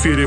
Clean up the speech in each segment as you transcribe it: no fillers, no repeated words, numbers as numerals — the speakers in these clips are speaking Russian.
эфире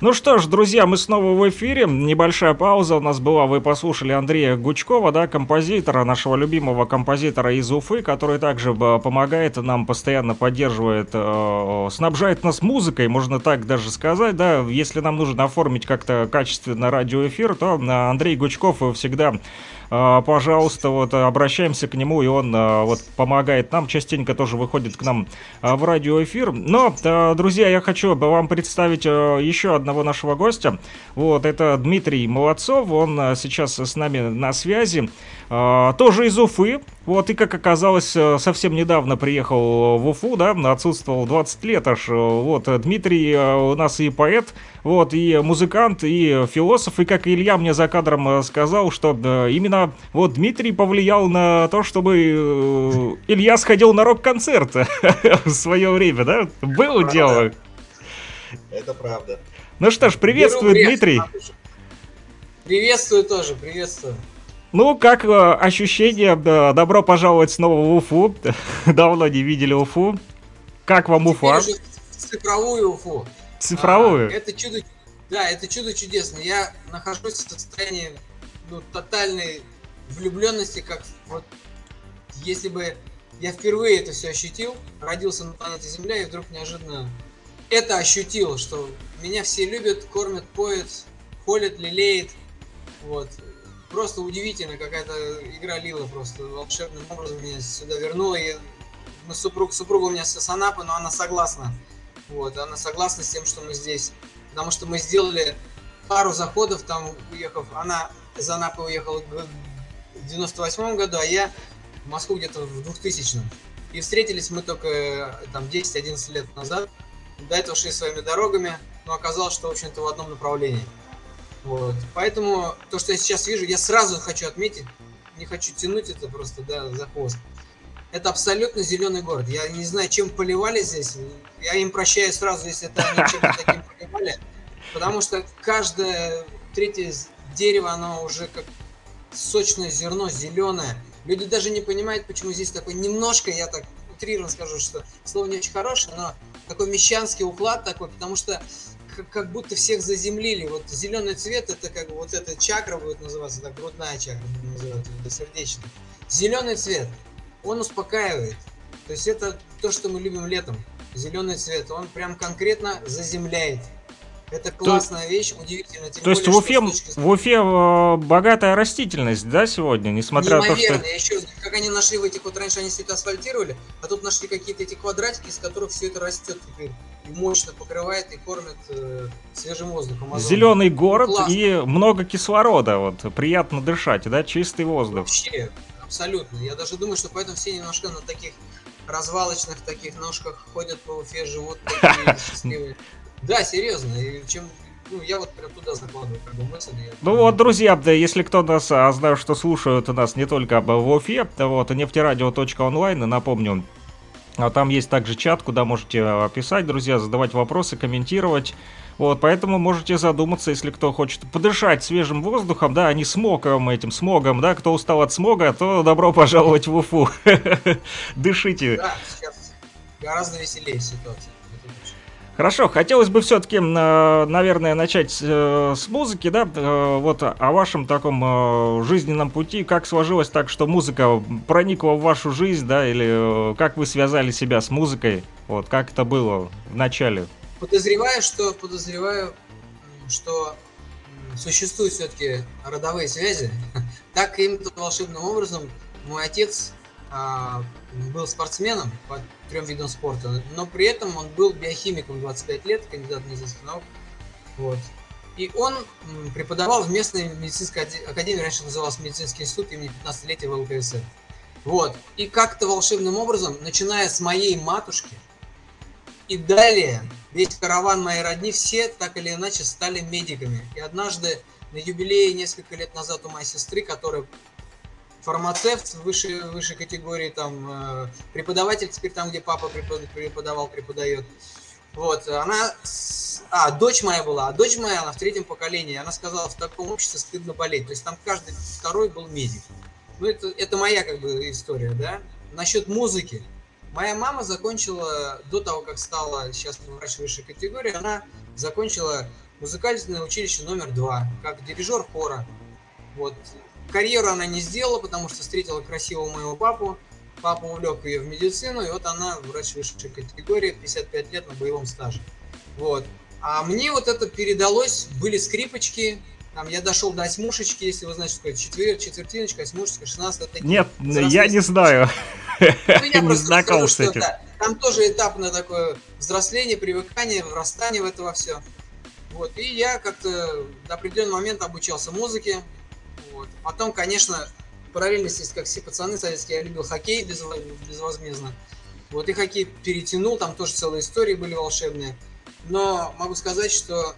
Ну что ж, друзья, мы снова в эфире. Небольшая пауза у нас была. Вы послушали Андрея Гучкова, да, композитора, нашего любимого композитора из Уфы, который также помогает нам, постоянно поддерживает, снабжает нас музыкой, можно так даже сказать, да. Если нам нужно оформить как-то качественно радиоэфир, то Андрей Гучков всегда... Пожалуйста, вот обращаемся к нему, и он вот помогает нам, частенько тоже выходит к нам в радиоэфир. Но, друзья, я хочу вам представить еще одного нашего гостя. Вот, это Дмитрий Молодцов, он сейчас с нами на связи, тоже из Уфы. Вот, и, как оказалось, совсем недавно приехал в Уфу, да, отсутствовал 20 лет аж. Вот, Дмитрий у нас и поэт, вот, и музыкант, и философ, и, как Илья мне за кадром сказал, что именно вот Дмитрий повлиял на то, чтобы Илья сходил на рок-концерт в свое время, да? Было дело. Это правда. Ну что ж, приветствую, Дмитрий. Приветствую тоже, приветствую. Ну, как ощущение? Добро пожаловать снова в Уфу. Давно не видели Уфу. Как вам Уфа? Цифровую Уфу. Цифровую? Это чудо, да, это чудо чудесное. Я нахожусь в состоянии, ну, тотальной влюбленности, как вот если бы я впервые это все ощутил, родился на планете Земля и вдруг неожиданно это ощутил, что меня все любят, кормят, поют, холят, лелеет, вот. Просто удивительно, какая-то игра лила просто волшебным образом меня сюда вернула. И мы супруга у меня с Анапы, но она согласна. Вот, она согласна с тем, что мы здесь. Потому что мы сделали пару заходов, там уехав. Она из Анапы уехала в 98 году, а я в Москву где-то в 2000-м. И встретились мы только там 10-11 лет назад. До этого шли своими дорогами, но оказалось, что в общем-то в одном направлении. Вот. Поэтому то, что я сейчас вижу, я сразу хочу отметить, не хочу тянуть это просто, да, за хвост. Это абсолютно зеленый город. Я не знаю, чем поливали здесь. Я им прощаю сразу, если это они чем-то таким поливали. Потому что каждое третье дерево, оно уже как сочное зерно, зеленое. Люди даже не понимают, почему здесь такой немножко, я так утрированно скажу, что слово не очень хорошее, но такой мещанский уклад такой, потому что как будто всех заземлили. Вот зеленый цвет, это как бы вот эта чакра будет называться, так, грудная чакра будет называться, это сердечная. Зеленый цвет, он успокаивает. То есть это то, что мы любим летом. Зеленый цвет, он прям конкретно заземляет. Это классная вещь, удивительно. Тем более, в Уфе богатая растительность, да, сегодня, несмотря на то, что... Неимоверно, еще как они нашли в этих, вот раньше они все это асфальтировали, а тут нашли какие-то эти квадратики, из которых все это растет теперь. И мощно покрывает и кормит свежим воздухом. Амазон. Зеленый город, классно. И много кислорода, вот, приятно дышать, да, чистый воздух. Вообще, абсолютно. Я даже думаю, что поэтому все немножко на таких развалочных таких ножках ходят по Уфе, живут такие счастливые. Да, серьезно, и чем... Ну, я вот прям туда закладываю, как бы, мысли. Ну вот, друзья, да, если кто нас, а знаю, что слушают нас не только в Уфе, вот, нефтерадио.онлайн, напомню, а там есть также чат, куда можете писать, друзья, задавать вопросы, комментировать. Вот, поэтому можете задуматься, если кто хочет подышать свежим воздухом, да, а не смогом, этим смогом, да, кто устал от смога, то добро пожаловать в Уфу. Дышите. Да, сейчас гораздо веселее ситуация. Хорошо, хотелось бы все-таки, наверное, начать с музыки, да, вот о вашем таком жизненном пути, как сложилось так, что музыка проникла в вашу жизнь, да, или как вы связали себя с музыкой, вот, как это было в начале? Подозреваю, что существуют все-таки родовые связи, так каким-то волшебным образом мой отец... был спортсменом по 3 видам спорта, но при этом он был биохимиком 25 лет, кандидат медицинских наук. Вот. И он преподавал в местной медицинской академии, раньше называлась Медицинский институт имени 15-летия ВЛКСМ. Вот. И как-то волшебным образом, начиная с моей матушки, и далее весь караван моей родни, все так или иначе стали медиками. И однажды на юбилее несколько лет назад у моей сестры, которая... фармацевт высшей категории, там преподаватель теперь там, где папа преподавал, преподает. Вот, она... А, дочь моя была. А дочь моя, она в третьем поколении. Она сказала, в таком обществе стыдно болеть. То есть там каждый второй был медик. Ну, это моя, как бы, история, да? Насчет музыки. Моя мама закончила, до того, как стала сейчас врач высшей категории, она закончила музыкальное училище №2, как дирижер хора. Вот. Карьеру она не сделала, потому что встретила красивого моего папу. Папа увлек ее в медицину, и вот она врач высшей категории, 55 лет на боевом стаже. Вот. А мне вот это передалось, были скрипочки, там я дошел до осьмушечки, если вы знаете, что такое четвертиночка, осьмушечка, 16. Нет, я не знаю. Я не знаком с этим. Там тоже этапное такое взросление, привыкание, врастание в это во все. Вот. И я как-то до определенного момента обучался музыке. Вот. Потом, конечно, параллельно, как все пацаны советские, я любил хоккей безвозмездно. Вот, и хоккей перетянул, там тоже целые истории были волшебные. Но могу сказать, что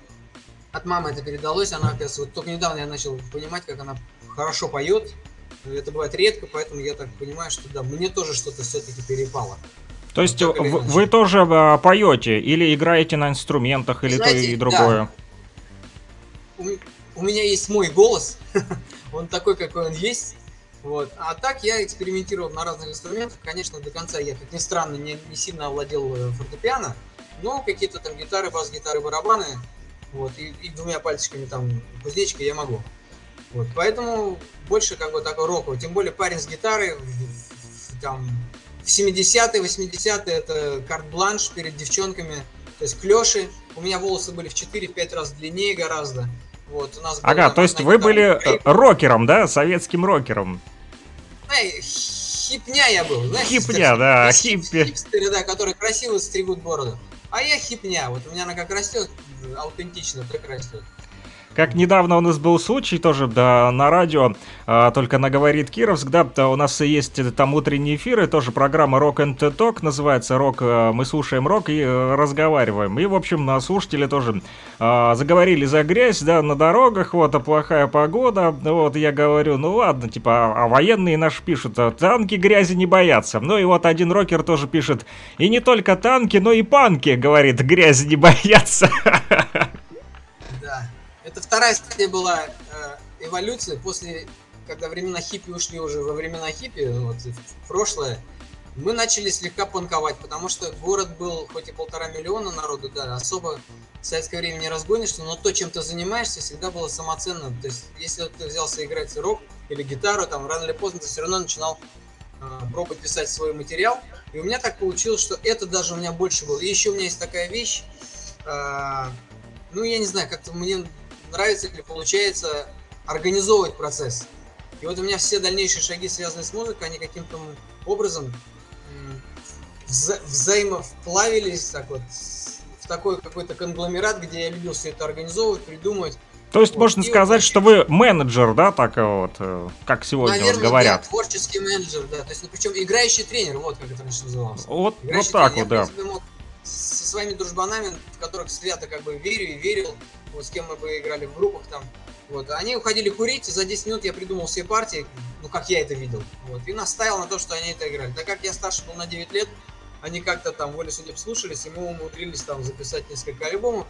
от мамы это передалось, она, оказывается, вот только недавно я начал понимать, как она хорошо поет. Это бывает редко, поэтому я так понимаю, что да, мне тоже что-то все-таки перепало. То есть вот вы тоже поете или играете на инструментах, или знаете, то и другое? Да. У меня есть мой голос, он такой, какой он есть. Вот. А так я экспериментировал на разных инструментах. Конечно, до конца я, как ни странно, не сильно овладел фортепиано, но какие-то там гитары, бас-гитары, барабаны, вот, и двумя пальчиками там кузнечика я могу. Вот. Поэтому больше как бы такой роковый. Тем более парень с гитарой в 70-е, 80-е это карт-бланш перед девчонками, то есть клёши. У меня волосы были в 4-5 раз длиннее гораздо. Вот, у нас ага, то есть вы были рокером, да? Советским рокером. Хипня я был, знаешь? Хипня, да, хипстеры, да, которые красиво стригут бороду. А я хипня, вот у меня она как растет, аутентично так растет. Как недавно у нас был случай тоже, да, на радио, только на «Говорит Кировск», да, у нас есть там утренние эфиры, тоже программа «Rock and Talk» называется, «Рок», мы слушаем рок и разговариваем. И, в общем, на слушатели тоже заговорили за грязь, да, на дорогах, вот, а плохая погода, вот, я говорю, ну ладно, типа, а военные наши пишут, танки грязи не боятся. Ну и вот один рокер тоже пишет, и не только танки, но и панки, говорит, грязи не боятся. Это вторая стадия была эволюции, после, когда времена хиппи ушли уже во времена хиппи, вот, в прошлое, мы начали слегка панковать, потому что город был, хоть и 1,5 миллиона народу, да, особо в советское время не разгонишься, но то, чем ты занимаешься, всегда было самоценно. То есть, если ты взялся играть рок или гитару, там, рано или поздно ты все равно начинал пробовать писать свой материал. И у меня так получилось, что это даже у меня больше было. И еще у меня есть такая вещь, ну, я не знаю, как-то мне... нравится или получается организовывать процесс. И вот у меня все дальнейшие шаги, связанные с музыкой, они каким-то образом взаимовплавились так вот, в такой какой-то конгломерат, где я любил все это организовывать, придумывать. То есть вот, можно сказать, что вы менеджер, да, так вот, как сегодня наверное, вот говорят. Да, творческий менеджер, да. То есть, ну, причем играющий тренер, вот как это раньше называлось. Вот, вот так тренер. Вот, да. Я, в принципе, мог со своими дружбанами, в которых свято как бы верю и верил, вот, с кем мы бы играли в группах там. Вот. Они уходили курить, и за 10 минут я придумал все партии, ну, как я это видел. Вот. И настаивал на то, что они это играли. Так как я старше был на 9 лет, они как-то там воле судеб слушались, и мы умудрились там записать несколько альбомов.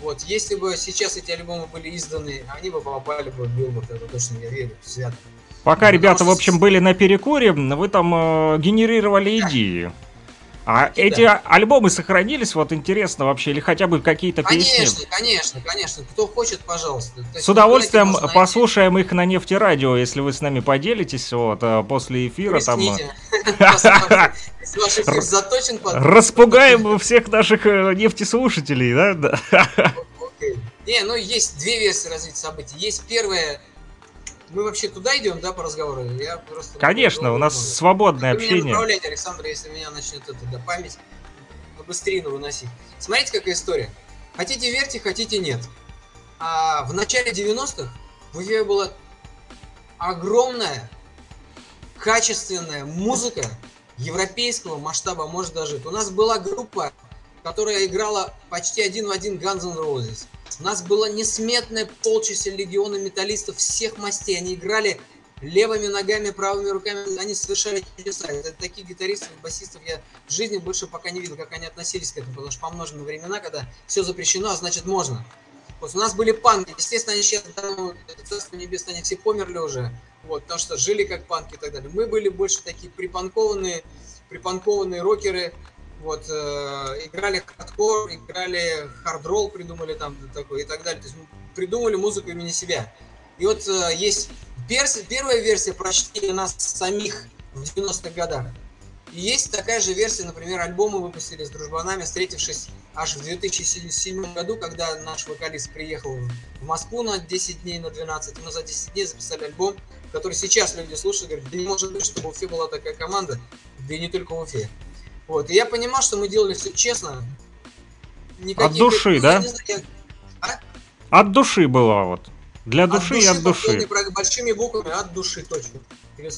Вот. Если бы сейчас эти альбомы были изданы, они бы попали бы в Билборд, это точно, я верю, свято. Пока, ну, ребята, в общем, были на перекуре, вы там генерировали идеи. А и эти да. альбомы сохранились, вот интересно вообще, или хотя бы какие-то песни? Конечно, конечно, конечно, кто хочет, пожалуйста. То есть, с удовольствием послушаем их на нефтерадио, если вы с нами поделитесь, вот, после эфира. Рискните. Там... Распугаем всех наших нефтеслушателей, да? Не, ну есть две версии развития событий. Есть первая... Мы вообще туда идем, да, по разговору? Я просто... Конечно, у нас свободное общение. Меня направлять, Александр, если меня начнет это, да, память быстрее выносить. Смотрите, какая история. Хотите верьте, хотите нет. А в начале 90-х в эфире была огромная, качественная музыка европейского масштаба, может даже. У нас была группа, которая играла почти один в один Guns N' Roses. У нас было несметное полчища легиона металлистов всех мастей. Они играли левыми ногами, правыми руками, они совершали чудеса. Таких гитаристов и басистов я в жизни больше пока не видел, как они относились к этому, потому что помножены времена, когда все запрещено, а значит можно. Вот у нас были панки, естественно, они сейчас, ну, царство небесное, они все померли уже, вот, потому что жили как панки и так далее. Мы были больше такие припанкованные рокеры, вот, играли хардкор, играли хардролл, придумали там такое и так далее. То есть мы придумали музыку имени себя. И вот есть первая версия прочтения нас самих в 90-х годах. И есть такая же версия, например, альбомы выпустили с дружбанами, встретившись аж в 2007 году, когда наш вокалист приехал в Москву на 10 дней, на 12, мы за 10 дней записали альбом, который сейчас люди слушают, говорят, да не может быть, чтобы в Уфе была такая команда, да и не только в Уфе. Вот, и я понимал, что мы делали все честно. Никаких... От души, да? От души было вот. Для души и от души. Большими буквами от души, точно. Не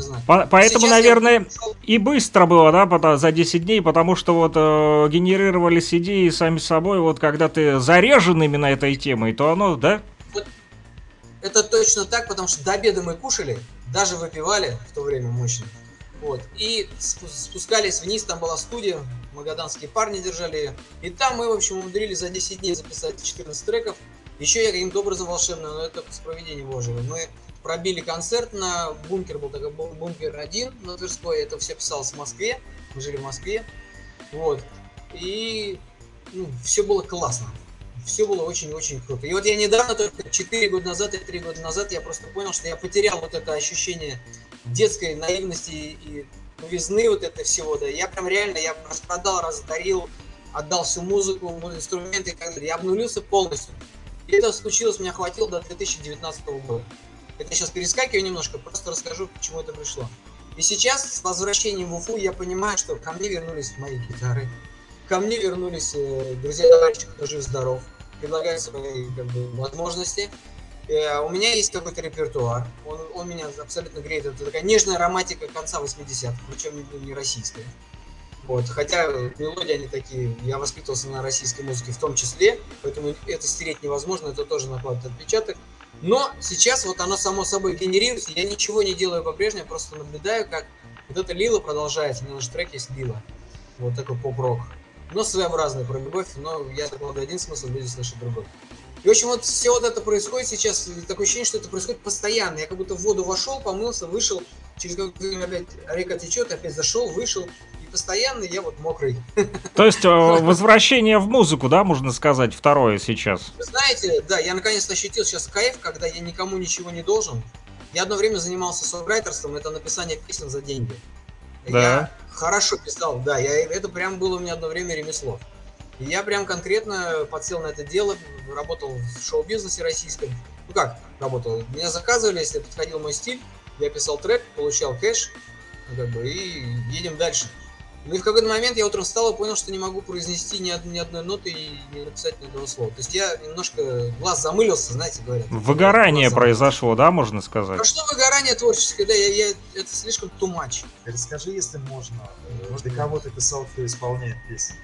знаю. Поэтому, сейчас, наверное, и быстро было, да, за 10 дней, потому что вот генерировались идеи сами собой, вот когда ты заряжен именно этой темой, то оно, да? Вот. Это точно так, потому что до обеда мы кушали, даже выпивали в то время мощно. Вот. И спускались вниз, там была студия, магаданские парни держали ее. И там мы, в общем, умудрились за 10 дней записать 14 треков. Еще я каким-то образом волшебным, но это с проведением Божьего. Мы пробили концерт на бункер, был такой бункер 1 на Тверской, это все писалось в Москве, мы жили в Москве, вот, и ну, все было классно, все было очень-очень круто. И вот я недавно, только 4 года назад и 3 года назад, я просто понял, что я потерял вот это ощущение детской наивности и новизны вот это всего, да, я прям реально, я распродал, раздарил, отдал всю музыку, инструменты и так далее, я обнулился полностью. И это случилось, меня хватило до 2019 года. Это я сейчас перескакиваю немножко, просто расскажу, к чему это пришло. И сейчас, с возвращением в Уфу, я понимаю, что ко мне вернулись мои гитары, ко мне вернулись друзья-товарищи, кто жив-здоров, предлагают свои, как бы, возможности. У меня есть какой-то репертуар, он меня абсолютно греет. Это такая нежная романтика конца 80-х, причем не российская. Вот. Хотя мелодии они такие, я воспитывался на российской музыке в том числе, поэтому это стереть невозможно, это тоже накладывает отпечаток. Но сейчас вот оно само собой генерируется, я ничего не делаю по-прежнему, просто наблюдаю, как вот это лила продолжается, у меня наш трек есть лила, вот такой поп-рок, но своеобразный, про любовь, но я закладываю один смысл, люди слышат другой. И в общем вот все вот это происходит сейчас, такое ощущение, что это происходит постоянно, я как будто в воду вошел, помылся, вышел, через какое-то время опять река течет, опять зашел, вышел. Постоянно я вот мокрый. То есть возвращение в музыку, да, можно сказать, второе сейчас? Вы знаете, да, я наконец-то ощутил сейчас кайф, когда я никому ничего не должен. Я одно время занимался сонграйтерством, это написание песен за деньги. Да. Я хорошо писал, да, это прям было у меня одно время ремесло. И я прям конкретно подсел на это дело, работал в шоу-бизнесе российском. Ну как работал? Меня заказывали, если подходил мой стиль, я писал трек, получал кэш, как бы, и едем дальше. Ну и в какой-то момент я утром встал и понял, что не могу произнести ни одной ноты и не написать ни одного слова. То есть я немножко глаз замылился, знаете, говорят. Выгорание произошло, да, можно сказать? А что выгорание творческое, да, это слишком too much. Расскажи, если можно, для кого ты писал, кто исполняет песни?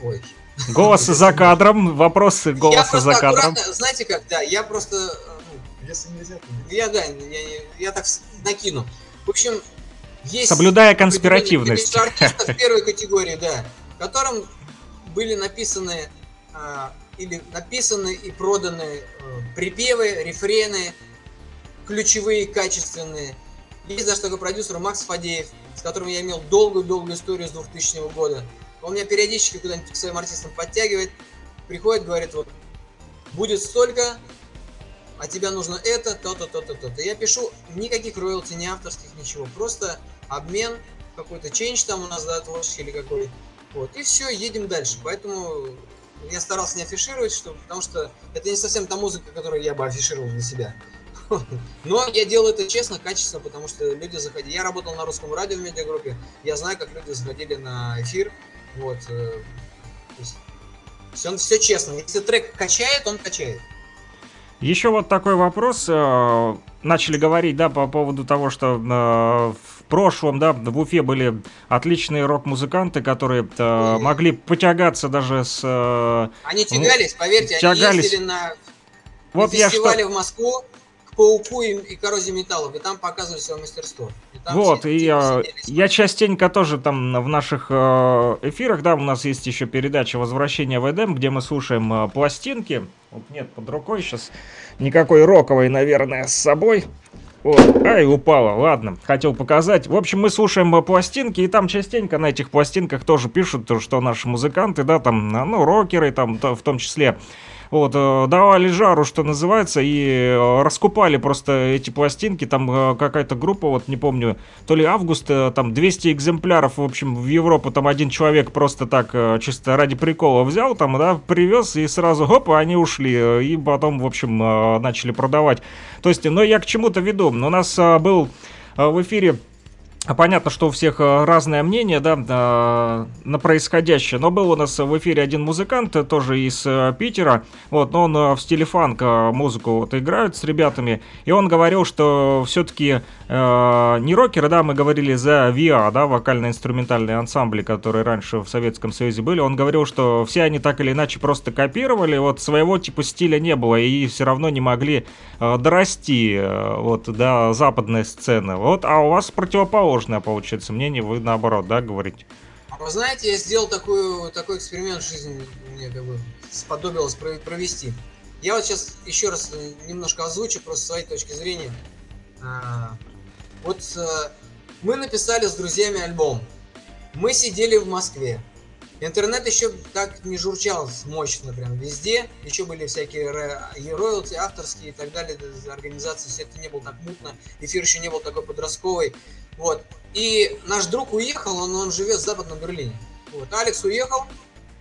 Ой. Голосы за кадром, вопросы голоса за кадром. Знаете как, да, я просто... Если нельзя, то нельзя. Я так накину. В общем... Есть, соблюдая конспиративность, артистов первой категории, да, которым были написаны или написаны и проданы припевы, рефрены, ключевые, качественные. Есть даже такой продюсер Макс Фадеев, с которым я имел долгую-долгую историю с 2000 года. Он меня периодически куда-нибудь к своим артистам подтягивает, приходит, говорит, вот, будет столько... а тебя нужно это, то-то, то-то, то-то. Я пишу никаких роялти, ни авторских, ничего. Просто обмен, какой-то чейндж там у нас, да, творческий или какой. Вот, и все, едем дальше. Поэтому я старался не афишировать, потому что это не совсем та музыка, которую я бы афишировал для себя. Но я делаю это честно, качественно, потому что люди заходили. Я работал на русском радио в медиагруппе, я знаю, как люди заходили на эфир. Вот. Все честно. Если трек качает, он качает. Еще вот такой вопрос. Начали говорить, да, по поводу того, что в прошлом, да, в Уфе были отличные рок-музыканты, которые могли потягаться даже с... Они тягались, поверьте, тягались. Они ездили на фестивале в Москву. к Пауку и Коррозии металла, и там показывали свое мастерство. И вот, и я частенько тоже там в наших эфирах, да, у нас есть еще передача «Возвращение в Эдем», где мы слушаем пластинки. Вот нет под рукой сейчас никакой роковой, наверное, с собой. Вот. Ай, упала, ладно, хотел показать. В общем, мы слушаем пластинки, и там частенько на этих пластинках тоже пишут, что наши музыканты, да, там, ну, рокеры, там, в том числе, вот, давали жару, что называется, и раскупали просто эти пластинки. Там какая-то группа, вот не помню, то ли «Август», там 200 экземпляров, в общем, в Европу там один человек просто так, чисто ради прикола взял, там, да, привез, и сразу, хоп, они ушли, и потом, в общем, начали продавать. То есть, но я к чему-то веду. У нас был в эфире, понятно, что у всех разное мнение, да, на происходящее, но был у нас в эфире один музыкант, тоже из Питера, вот, но он в стиле фанка музыку вот играет с ребятами, и он говорил, что все-таки не рокеры, да, мы говорили за ВИА, да, вокально-инструментальные ансамбли, которые раньше в Советском Союзе были, он говорил, что все они так или иначе просто копировали, вот своего типа стиля не было, и все равно не могли дорасти вот до западной сцены, вот, а у вас противоположное получается мнение, вы наоборот, да, говорите? Вы знаете, я сделал такой эксперимент в жизни, мне как бы сподобилось провести. Я вот сейчас еще раз немножко озвучу просто своей точки зрения. Вот мы написали с друзьями альбом. Мы сидели в Москве. Интернет еще так не журчал мощно прям везде. Еще были всякие роялти, авторские и так далее, организации. Все это не было так мутно. Эфир еще не был такой подростковый. Вот. И наш друг уехал, он живет в Западном Берлине. Вот. Алекс уехал,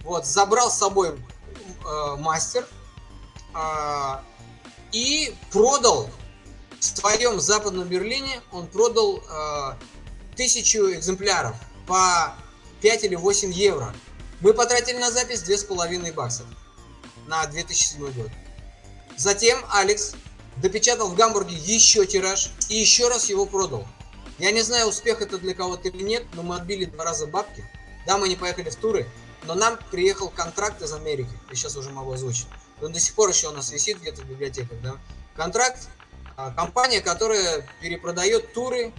вот, забрал с собой мастер и продал в своем Западном Берлине, он продал 1000 экземпляров по 5 или 8 евро. Мы потратили на запись 2,5 баксов на 2007 год. Затем Алекс допечатал в Гамбурге еще тираж и еще раз его продал. Я не знаю, успех это для кого-то или нет, но мы отбили 2 раза бабки. Да, мы не поехали в туры, но нам приехал контракт из Америки. Я сейчас уже могу озвучить. Он до сих пор еще у нас висит где-то в библиотеках. Да? Контракт, компания, которая перепродает туры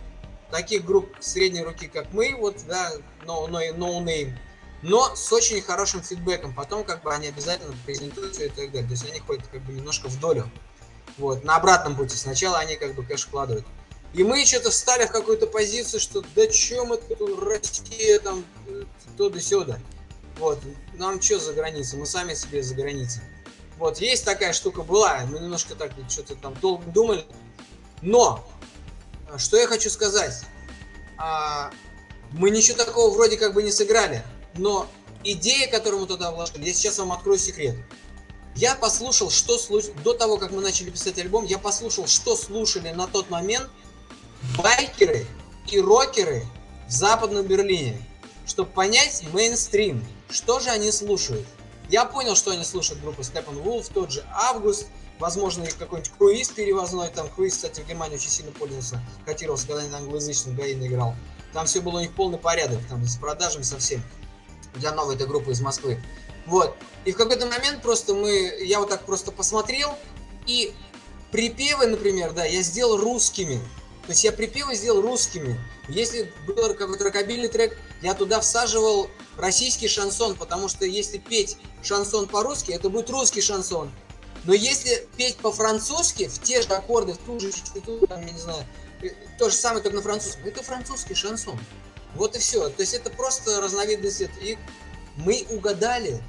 таких групп средней руки, как мы, вот, да, no name, но с очень хорошим фидбэком. Потом как бы они обязательно презентуются и так далее. То есть они ходят как бы немножко в долю. Вот, на обратном пути. Сначала они как бы кэш вкладывают. И мы что-то встали в какую-то позицию, что да чё мы тут, Россия, там, то да сюда. Вот, нам чё за граница, мы сами себе за границей. Вот, есть такая штука была, мы немножко так что-то там долго думали. Но, что я хочу сказать, мы ничего такого вроде как бы не сыграли, но идея, которую мы туда вложили, я сейчас вам открою секрет. Я послушал, что слушали, до того, как мы начали писать альбом, я послушал, что слушали на тот момент байкеры и рокеры в Западном Берлине, чтобы понять мейнстрим, что же они слушают. Я понял, что они слушают группу Steppenwolf, тот же «Август», возможно, их какой-нибудь Круиз перевозной, там Круиз, кстати, в Германии очень сильно пользовался, котировался, когда на англоязычном ГАИН играл. Там все было у них полный порядок, там с продажами совсем, для новой этой группы из Москвы. Вот, и в какой-то момент просто я вот так просто посмотрел, и припевы, например, да, я сделал русскими. То есть я припевы сделал русскими. Если был какой-то рокобильный трек, я туда всаживал российский шансон, потому что если петь шансон по-русски, это будет русский шансон. Но если петь по-французски, в те же аккорды, в ту же частоту, там, я не знаю, то же самое, как на французском, это французский шансон. Вот и все. То есть это просто разновидность. И мы угадали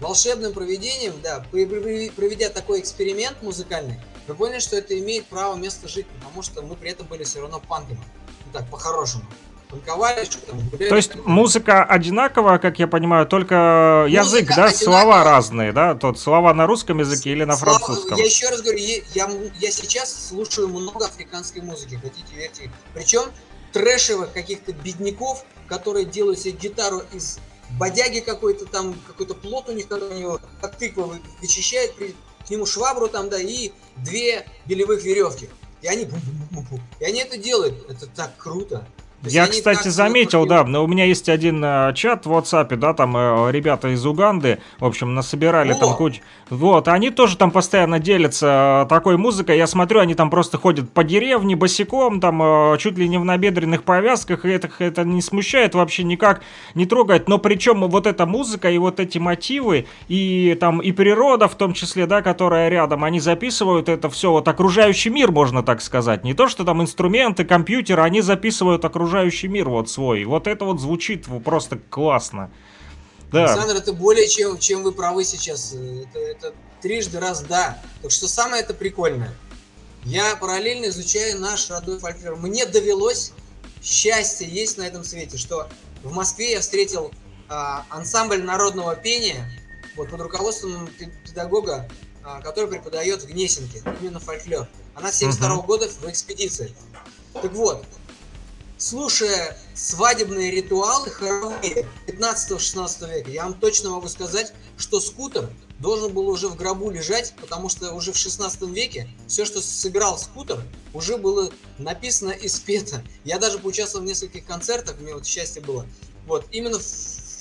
волшебным проведением, да, проведя такой эксперимент музыкальный, мы поняли, что это имеет право место жить, потому что мы при этом были все равно панками, ну, так, по-хорошему. Панковали, что-то гуляли. То есть музыка одинаковая, как я понимаю, только музыка, язык, да, одинаковая. Слова разные, да? Тот, слова на русском языке или на французском? Я еще раз говорю, я сейчас слушаю много африканской музыки, хотите верьте. Причем трэшевых каких-то бедняков, которые делают себе гитару из бодяги какой-то там, какой-то плот у них, который у него как тыква вычищает, к нему швабру там, да, и 2 белевых веревки. И они это делают. Это так круто. Я, кстати, заметил, да, у меня есть один чат в WhatsApp, да, там ребята из Уганды, в общем, насобирали там кучу. Вот, они тоже там постоянно делятся такой музыкой. Я смотрю, они там просто ходят по деревне босиком, там чуть ли не в набедренных повязках, и это не смущает вообще никак, не трогает. Но причем вот эта музыка и вот эти мотивы, и там и природа в том числе, да, которая рядом, они записывают это все, вот окружающий мир, можно так сказать. Не то, что там инструменты, компьютеры, они записывают окружающий мир вот свой. Вот это вот звучит просто классно. Да. Александр, это более чем вы правы сейчас. Это трижды раз да. Так что самое это прикольное. Я параллельно изучаю наш родной фольклор. Мне довелось, счастье есть на этом свете, что в Москве я встретил ансамбль народного пения вот, под руководством педагога, который преподает в Гнесинке, именно фольклор. Она с 1972 года в экспедиции. Так вот, слушая свадебные ритуалы хоровые 15-16 века, я вам точно могу сказать, что скутер должен был уже в гробу лежать, потому что уже в 16 веке все, что сыграл скутер, уже было написано и спето. Я даже поучаствовал в нескольких концертах, мне вот счастье было. Вот, именно в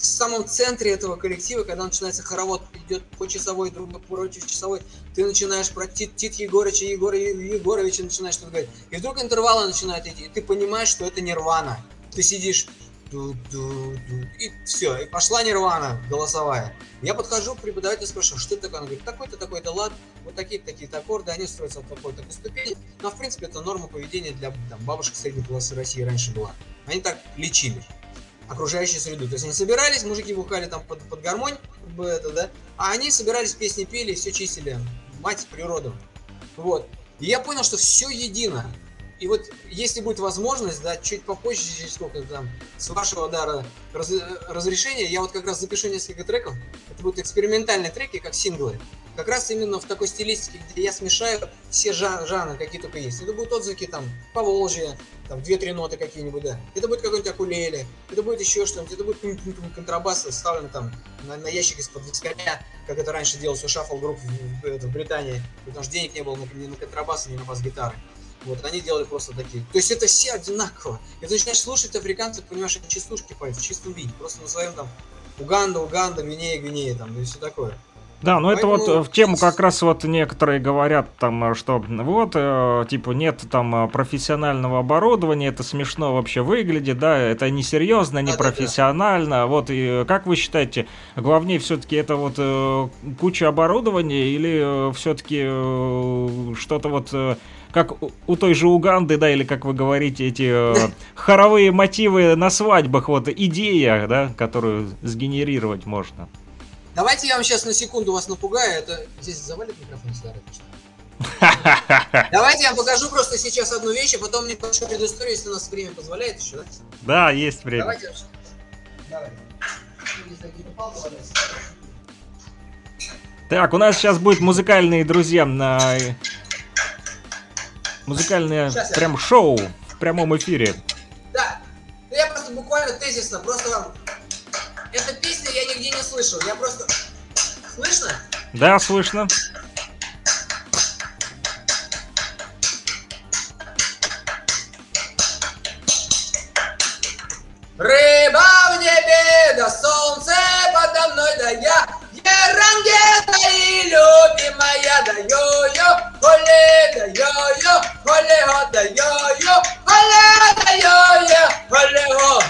самом центре этого коллектива, когда начинается хоровод, идет по часовой, трубы против часовой, ты начинаешь про Тит Егорыча, Егоровича начинаешь что-то говорить. И вдруг интервалы начинают идти, и ты понимаешь, что это Нирвана. Ты сидишь, и все, и пошла Нирвана голосовая. Я подхожу к преподавателю, спрашиваю, что это такое? Он говорит, такой-то, такой-то лад, вот такие-то аккорды, они строятся в такой-то ступени. Но, в принципе, это норма поведения для там, бабушек среднего класса России раньше была. Они так лечили окружающую среду. То есть они собирались, мужики бухали там под гармонь, как бы это, да, а они собирались, песни пели, и все чистили, мать природу. Вот. И я понял, что все едино. И вот если будет возможность, да, чуть попозже, через сколько там, с вашего дара разрешения, я вот как раз запишу несколько треков. Это будут экспериментальные треки, как синглы. Как раз именно в такой стилистике, где я смешаю все жанры, какие только есть. Это будут отзвуки там Поволжья, там 2-3 ноты какие-нибудь, да. Это будет какой-нибудь акулеле, это будет еще что-нибудь, это будет контрабас, вставлен там на ящик из-под вискаря, как это раньше делалось у Shuffle Group в Британии, потому что денег не было ни на контрабасы, ни на бас-гитары. Вот, они делали просто такие. То есть это все одинаково. И ты начинаешь слушать африканцев, понимаешь, они частушки поют в чистом виде. Просто на своем там Уганда, Гвинея там, и все такое. Да, но поэтому... это вот в тему как раз вот некоторые говорят там, что вот, типа, нет там профессионального оборудования, это смешно вообще выглядит, да, это несерьезно, непрофессионально, да. Вот, и как вы считаете, главнее все-таки это вот куча оборудования или все-таки что-то вот... Как у той же Уганды, да, или как вы говорите, эти хоровые мотивы на свадьбах, вот идея, да, которую сгенерировать можно. Давайте я вам сейчас на секунду вас напугаю, это здесь завалит микрофон старый, что? Давайте я вам покажу просто сейчас одну вещь, а потом мне покажу предысторию, если у нас время позволяет еще, да? Да, есть время. Давайте. Давай. Так, у нас сейчас будет музыкальные друзья на... Музыкальное сейчас прям я... шоу в прямом эфире. Да, я просто буквально тезисно, просто вам... Эта песня я нигде не слышал, я просто... Слышно? Да, слышно. Рыба в небе, да солнце подо мной, да я... Рангета и любимая, да йо-йо, оле, да йо-йо, оле-го, да йо-йо, оле, да йо-йо, оле-го.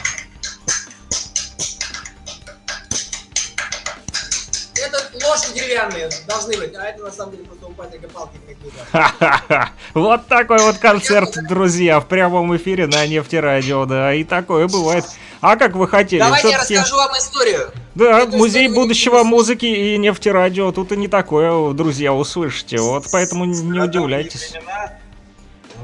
Это ложки деревянные должны быть, а это на самом деле просто у Патрика палки какие-то. Вот такой вот концерт, друзья, в прямом эфире на нефтерадио, да, и такое бывает. А как вы хотели? Давайте я расскажу вам историю. Да, эту музей будущего музыки и нефтерадио. Тут и не такое, друзья, услышите. Вот поэтому не удивляйтесь.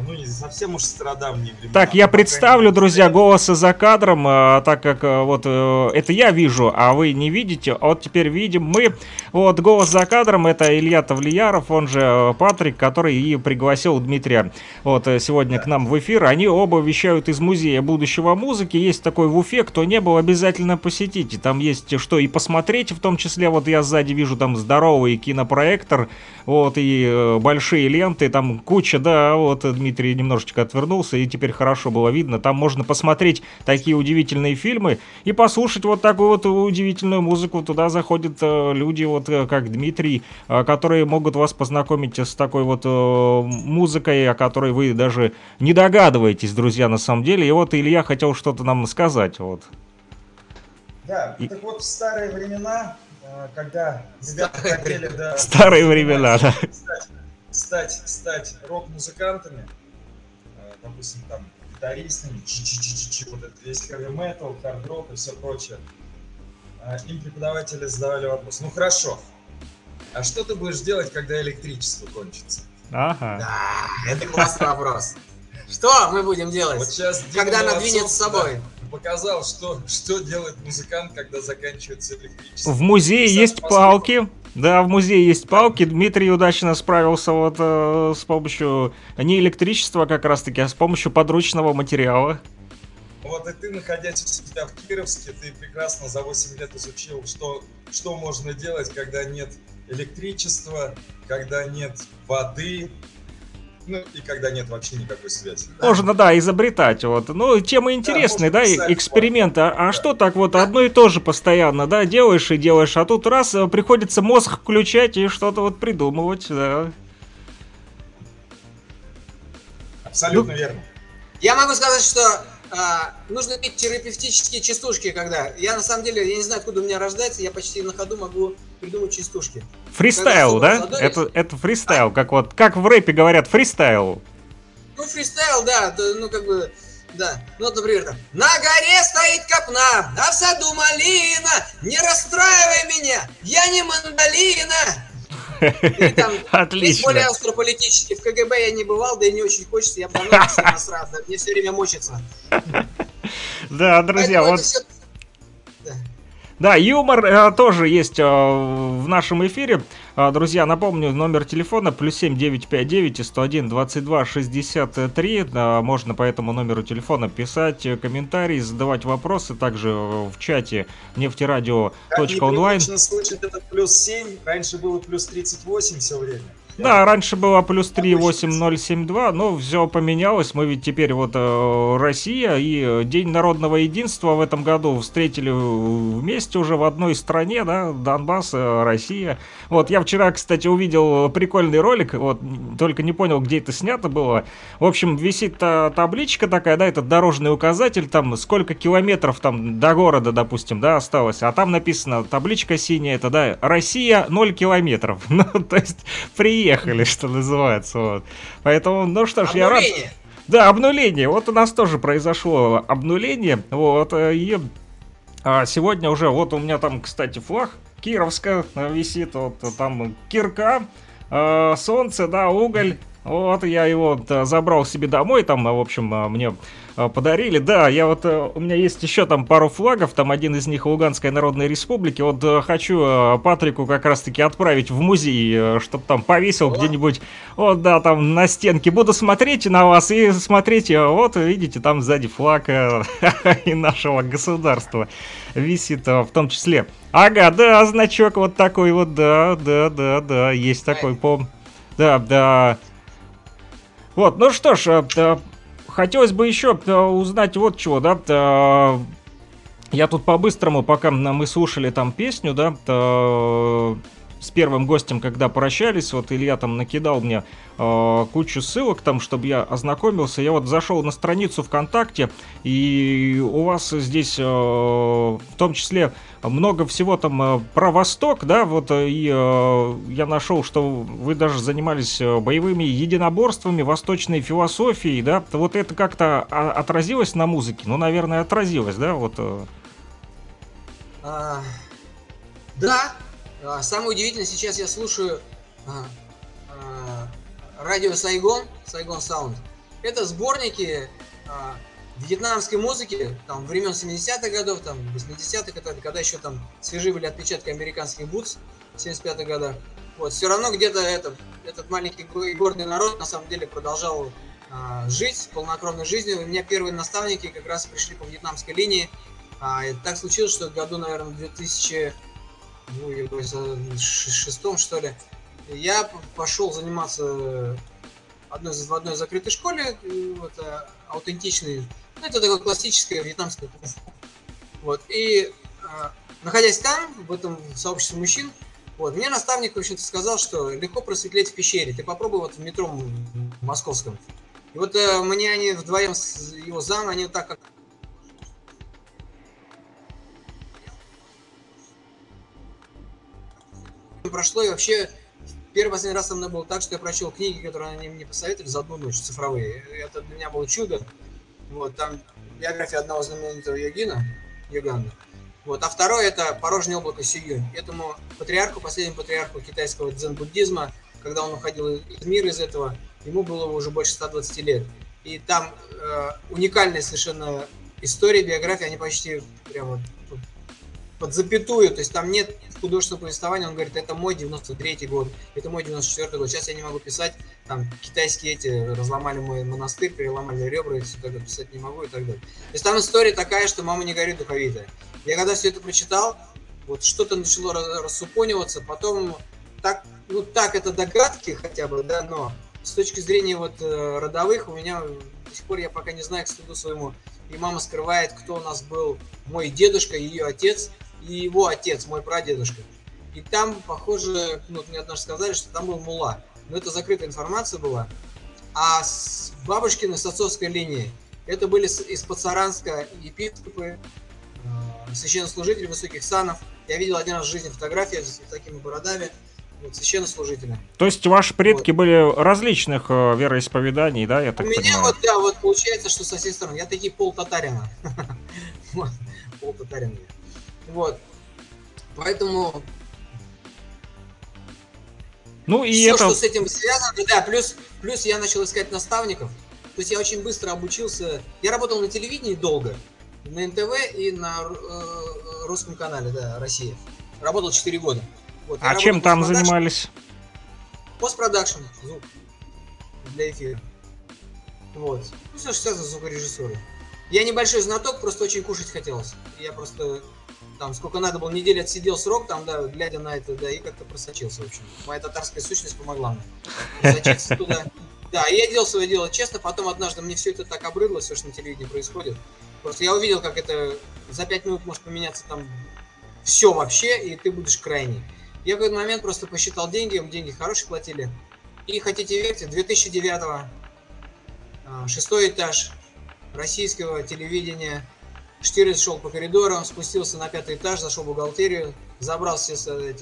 Ну, не совсем уж страдавние времена. Так, я представлю, друзья, голосы за кадром, так как вот это я вижу, а вы не видите. А вот теперь видим мы. Вот голос за кадром — это Илья Тавлияров, он же Патрик, который и пригласил Дмитрия вот сегодня к нам в эфир. Они оба вещают из музея будущего музыки. Есть такой в Уфе, кто не был, обязательно посетите. Там есть что и посмотреть, в том числе вот я сзади вижу там здоровый кинопроектор, вот и большие ленты, там куча, да, вот Дмитрий телевизоре немножечко отвернулся, и теперь хорошо было видно. Там можно посмотреть такие удивительные фильмы и послушать вот такую вот удивительную музыку. Туда заходят люди, вот как Дмитрий, которые могут вас познакомить с такой вот музыкой, о которой вы даже не догадываетесь, друзья, на самом деле. И вот Илья хотел что-то нам сказать, вот. Да, так вот в старые времена, когда ребята хотели... Старые времена, да. Стать рок-музыкантами, допустим, там, гитаристами, вот это весь хэви-метал, хард-рок и все прочее, им преподаватели задавали вопрос: ну хорошо, а что ты будешь делать, когда электричество кончится? Ага. Да, это классный вопрос. Что мы будем делать, вот сейчас когда надвинет с собой? Показал, что делает музыкант, когда заканчивается электричество. В музее есть палки. Да, в музее есть палки. Дмитрий удачно справился вот с помощью не электричества как раз-таки, а с помощью подручного материала. Вот и ты, находясь у себя в Кировске, ты прекрасно за 8 лет изучил, что можно делать, когда нет электричества, когда нет воды. Ну, и когда нет вообще никакой связи. Можно, да, изобретать, вот. Ну, тема интересная, да, эксперимент. А что так вот одно и то же постоянно, да, делаешь, а тут раз приходится мозг включать и что-то вот придумывать, да. Абсолютно верно. Я могу сказать, что нужно пить терапевтические частушки, когда... Я, на самом деле, я не знаю, откуда у меня рождается, я почти на ходу могу придумать частушки. Фристайл, да? Задоришь... Это фристайл, как в рэпе говорят, фристайл. Ну, фристайл, да, ну, как бы, да. Ну, вот, например, там, на горе стоит копна, а в саду малина, не расстраивай меня, я не мандолина. И там, отлично. Более астрополитически. В КГБ я не бывал, да и не очень хочется. Я планую все насрать, мне все время мочится. Да, друзья, вот... Да, юмор тоже есть в нашем эфире. Друзья, напомню, номер телефона +7 959 101 22 63. Можно по этому номеру телефона писать комментарии, задавать вопросы. Также в чате нефтерадио.онлайн. Как непривычно слышать это +7, раньше было +38 все время. Да, раньше было +3 8072, но все поменялось. Мы ведь теперь вот Россия и День народного единства в этом году встретили вместе уже в одной стране, да, Донбасс, Россия. Вот я вчера, кстати, увидел прикольный ролик, вот только не понял, где это снято было. В общем, висит табличка такая, да, этот дорожный указатель, там сколько километров там до города, допустим, да, осталось, а там написано, табличка синяя, это, да, Россия 0 километров. Ну, то есть, приехали, что называется, вот. Поэтому, ну что ж, я рад. Да, обнуление. Вот у нас тоже произошло обнуление. Вот, и сегодня уже, вот у меня там, кстати, флаг Кировска висит, вот там кирка, солнце, да, уголь. Вот, я его забрал себе домой, там, в общем, мне подарили. Да, я вот, у меня есть еще там пару флагов, там один из них Луганской Народной Республики. Вот хочу Патрику как раз-таки отправить в музей, чтобы там повесил где-нибудь, вот, да, там на стенке. Буду смотреть на вас и смотреть, вот, видите, там сзади флаг и нашего государства висит в том числе. Ага, да, значок вот такой вот, да, есть такой, помню. Да. Вот, ну что ж, хотелось бы еще узнать вот чего, да, я тут по-быстрому, пока мы слушали там песню, да, с первым гостем, когда прощались, вот Илья там накидал мне кучу ссылок там, чтобы я ознакомился, я вот зашел на страницу ВКонтакте, и у вас здесь в том числе много всего там про Восток, да, вот, и я нашел, что вы даже занимались боевыми единоборствами, восточной философией, да, вот это как-то отразилось на музыке? Ну, наверное, отразилось, да, вот. Да, самое удивительное, сейчас я слушаю радио Сайгон, Сайгон Саунд, это сборники... вьетнамской музыки, там, времен 70-х годов, там, 80-х, когда еще там свежи были отпечатки американских бутс в 75-х годах. Вот, все равно где-то этот маленький горный народ, на самом деле, продолжал жить полнокровной жизнью. У меня первые наставники как раз пришли по вьетнамской линии. И так случилось, что в году, наверное, в 2006, что ли, я пошел заниматься в одной закрытой школе, вот, аутентичный, ну, это такое классическое вьетнамское кунг-фу. Вот, и находясь там, в этом сообществе мужчин, вот, мне наставник, в общем-то, сказал, что легко просветлеть в пещере, ты попробуй вот в метро московском. И вот мне они вдвоем с его зам, они вот так как... Прошло, и вообще первый последний раз со мной было так, что я прочел книги, которые они мне посоветовали за одну ночь, цифровые. Это для меня было чудо. Вот, там биография одного знаменитого йогина, Йоганда. Вот, а второе — это порожнее облако Сиюнь. Этому патриарху, последнему патриарху китайского дзен-буддизма, когда он уходил из мира из этого, ему было уже больше 120 лет. И там уникальная совершенно история, биография, они почти прямо под запятую, то есть там нет художественного повествования, он говорит, это мой 93-й год, это мой 94-й год, сейчас я не могу писать, там китайские эти разломали мой монастырь, переломали ребра, и все так далее, писать не могу и так далее. То есть там история такая, что мама не горит духовитая. Я когда все это прочитал, вот что-то начало рассупониваться, потом так, ну так это догадки хотя бы, да, но с точки зрения вот родовых у меня до сих пор я пока не знаю к стыду своему, и мама скрывает, кто у нас был мой дедушка, ее отец, и его отец, мой прадедушка. И там, похоже, ну, мне однажды сказали, что там был мулла. Но это закрытая информация была. А с бабушкиной, с отцовской линии, это были из Подсаранска епископы, священнослужители высоких санов. Я видел один раз в жизни фотографии с такими бородами, вот, священнослужителя. То есть ваши предки вот были различных вероисповеданий, да? Я так понимаю. У меня вот, да, вот получается, что со всей стороны. Я такие полтатарина. Полтатарина. Вот, поэтому. Ну и все, это... что с этим связано, да, плюс я начал искать наставников. То есть я очень быстро обучился. Я работал на телевидении долго, на НТВ и на русском канале, да, Россия. Работал 4 года. Вот, а чем там занимались? Постпродакшн, звук для эфира. Вот, ну все, что связано с звукорежиссурой. Я небольшой знаток, просто очень кушать хотелось. Я просто... Там сколько надо было, неделю отсидел срок, там, да, глядя на это, да, и как-то просочился, в общем. Моя татарская сущность помогла мне просочиться туда. Да, я делал свое дело честно, потом однажды мне все это так обрыдло, все, что на телевидении происходит. Просто я увидел, как это за 5 минут может поменяться там все вообще, и ты будешь крайний. Я в какой-то момент просто посчитал деньги, деньги хорошие платили. И хотите верьте, 2009-го, 6-й этаж российского телевидения, Штирлиц шел по коридору, он спустился на 5-й этаж, зашел в бухгалтерию, забрал все свои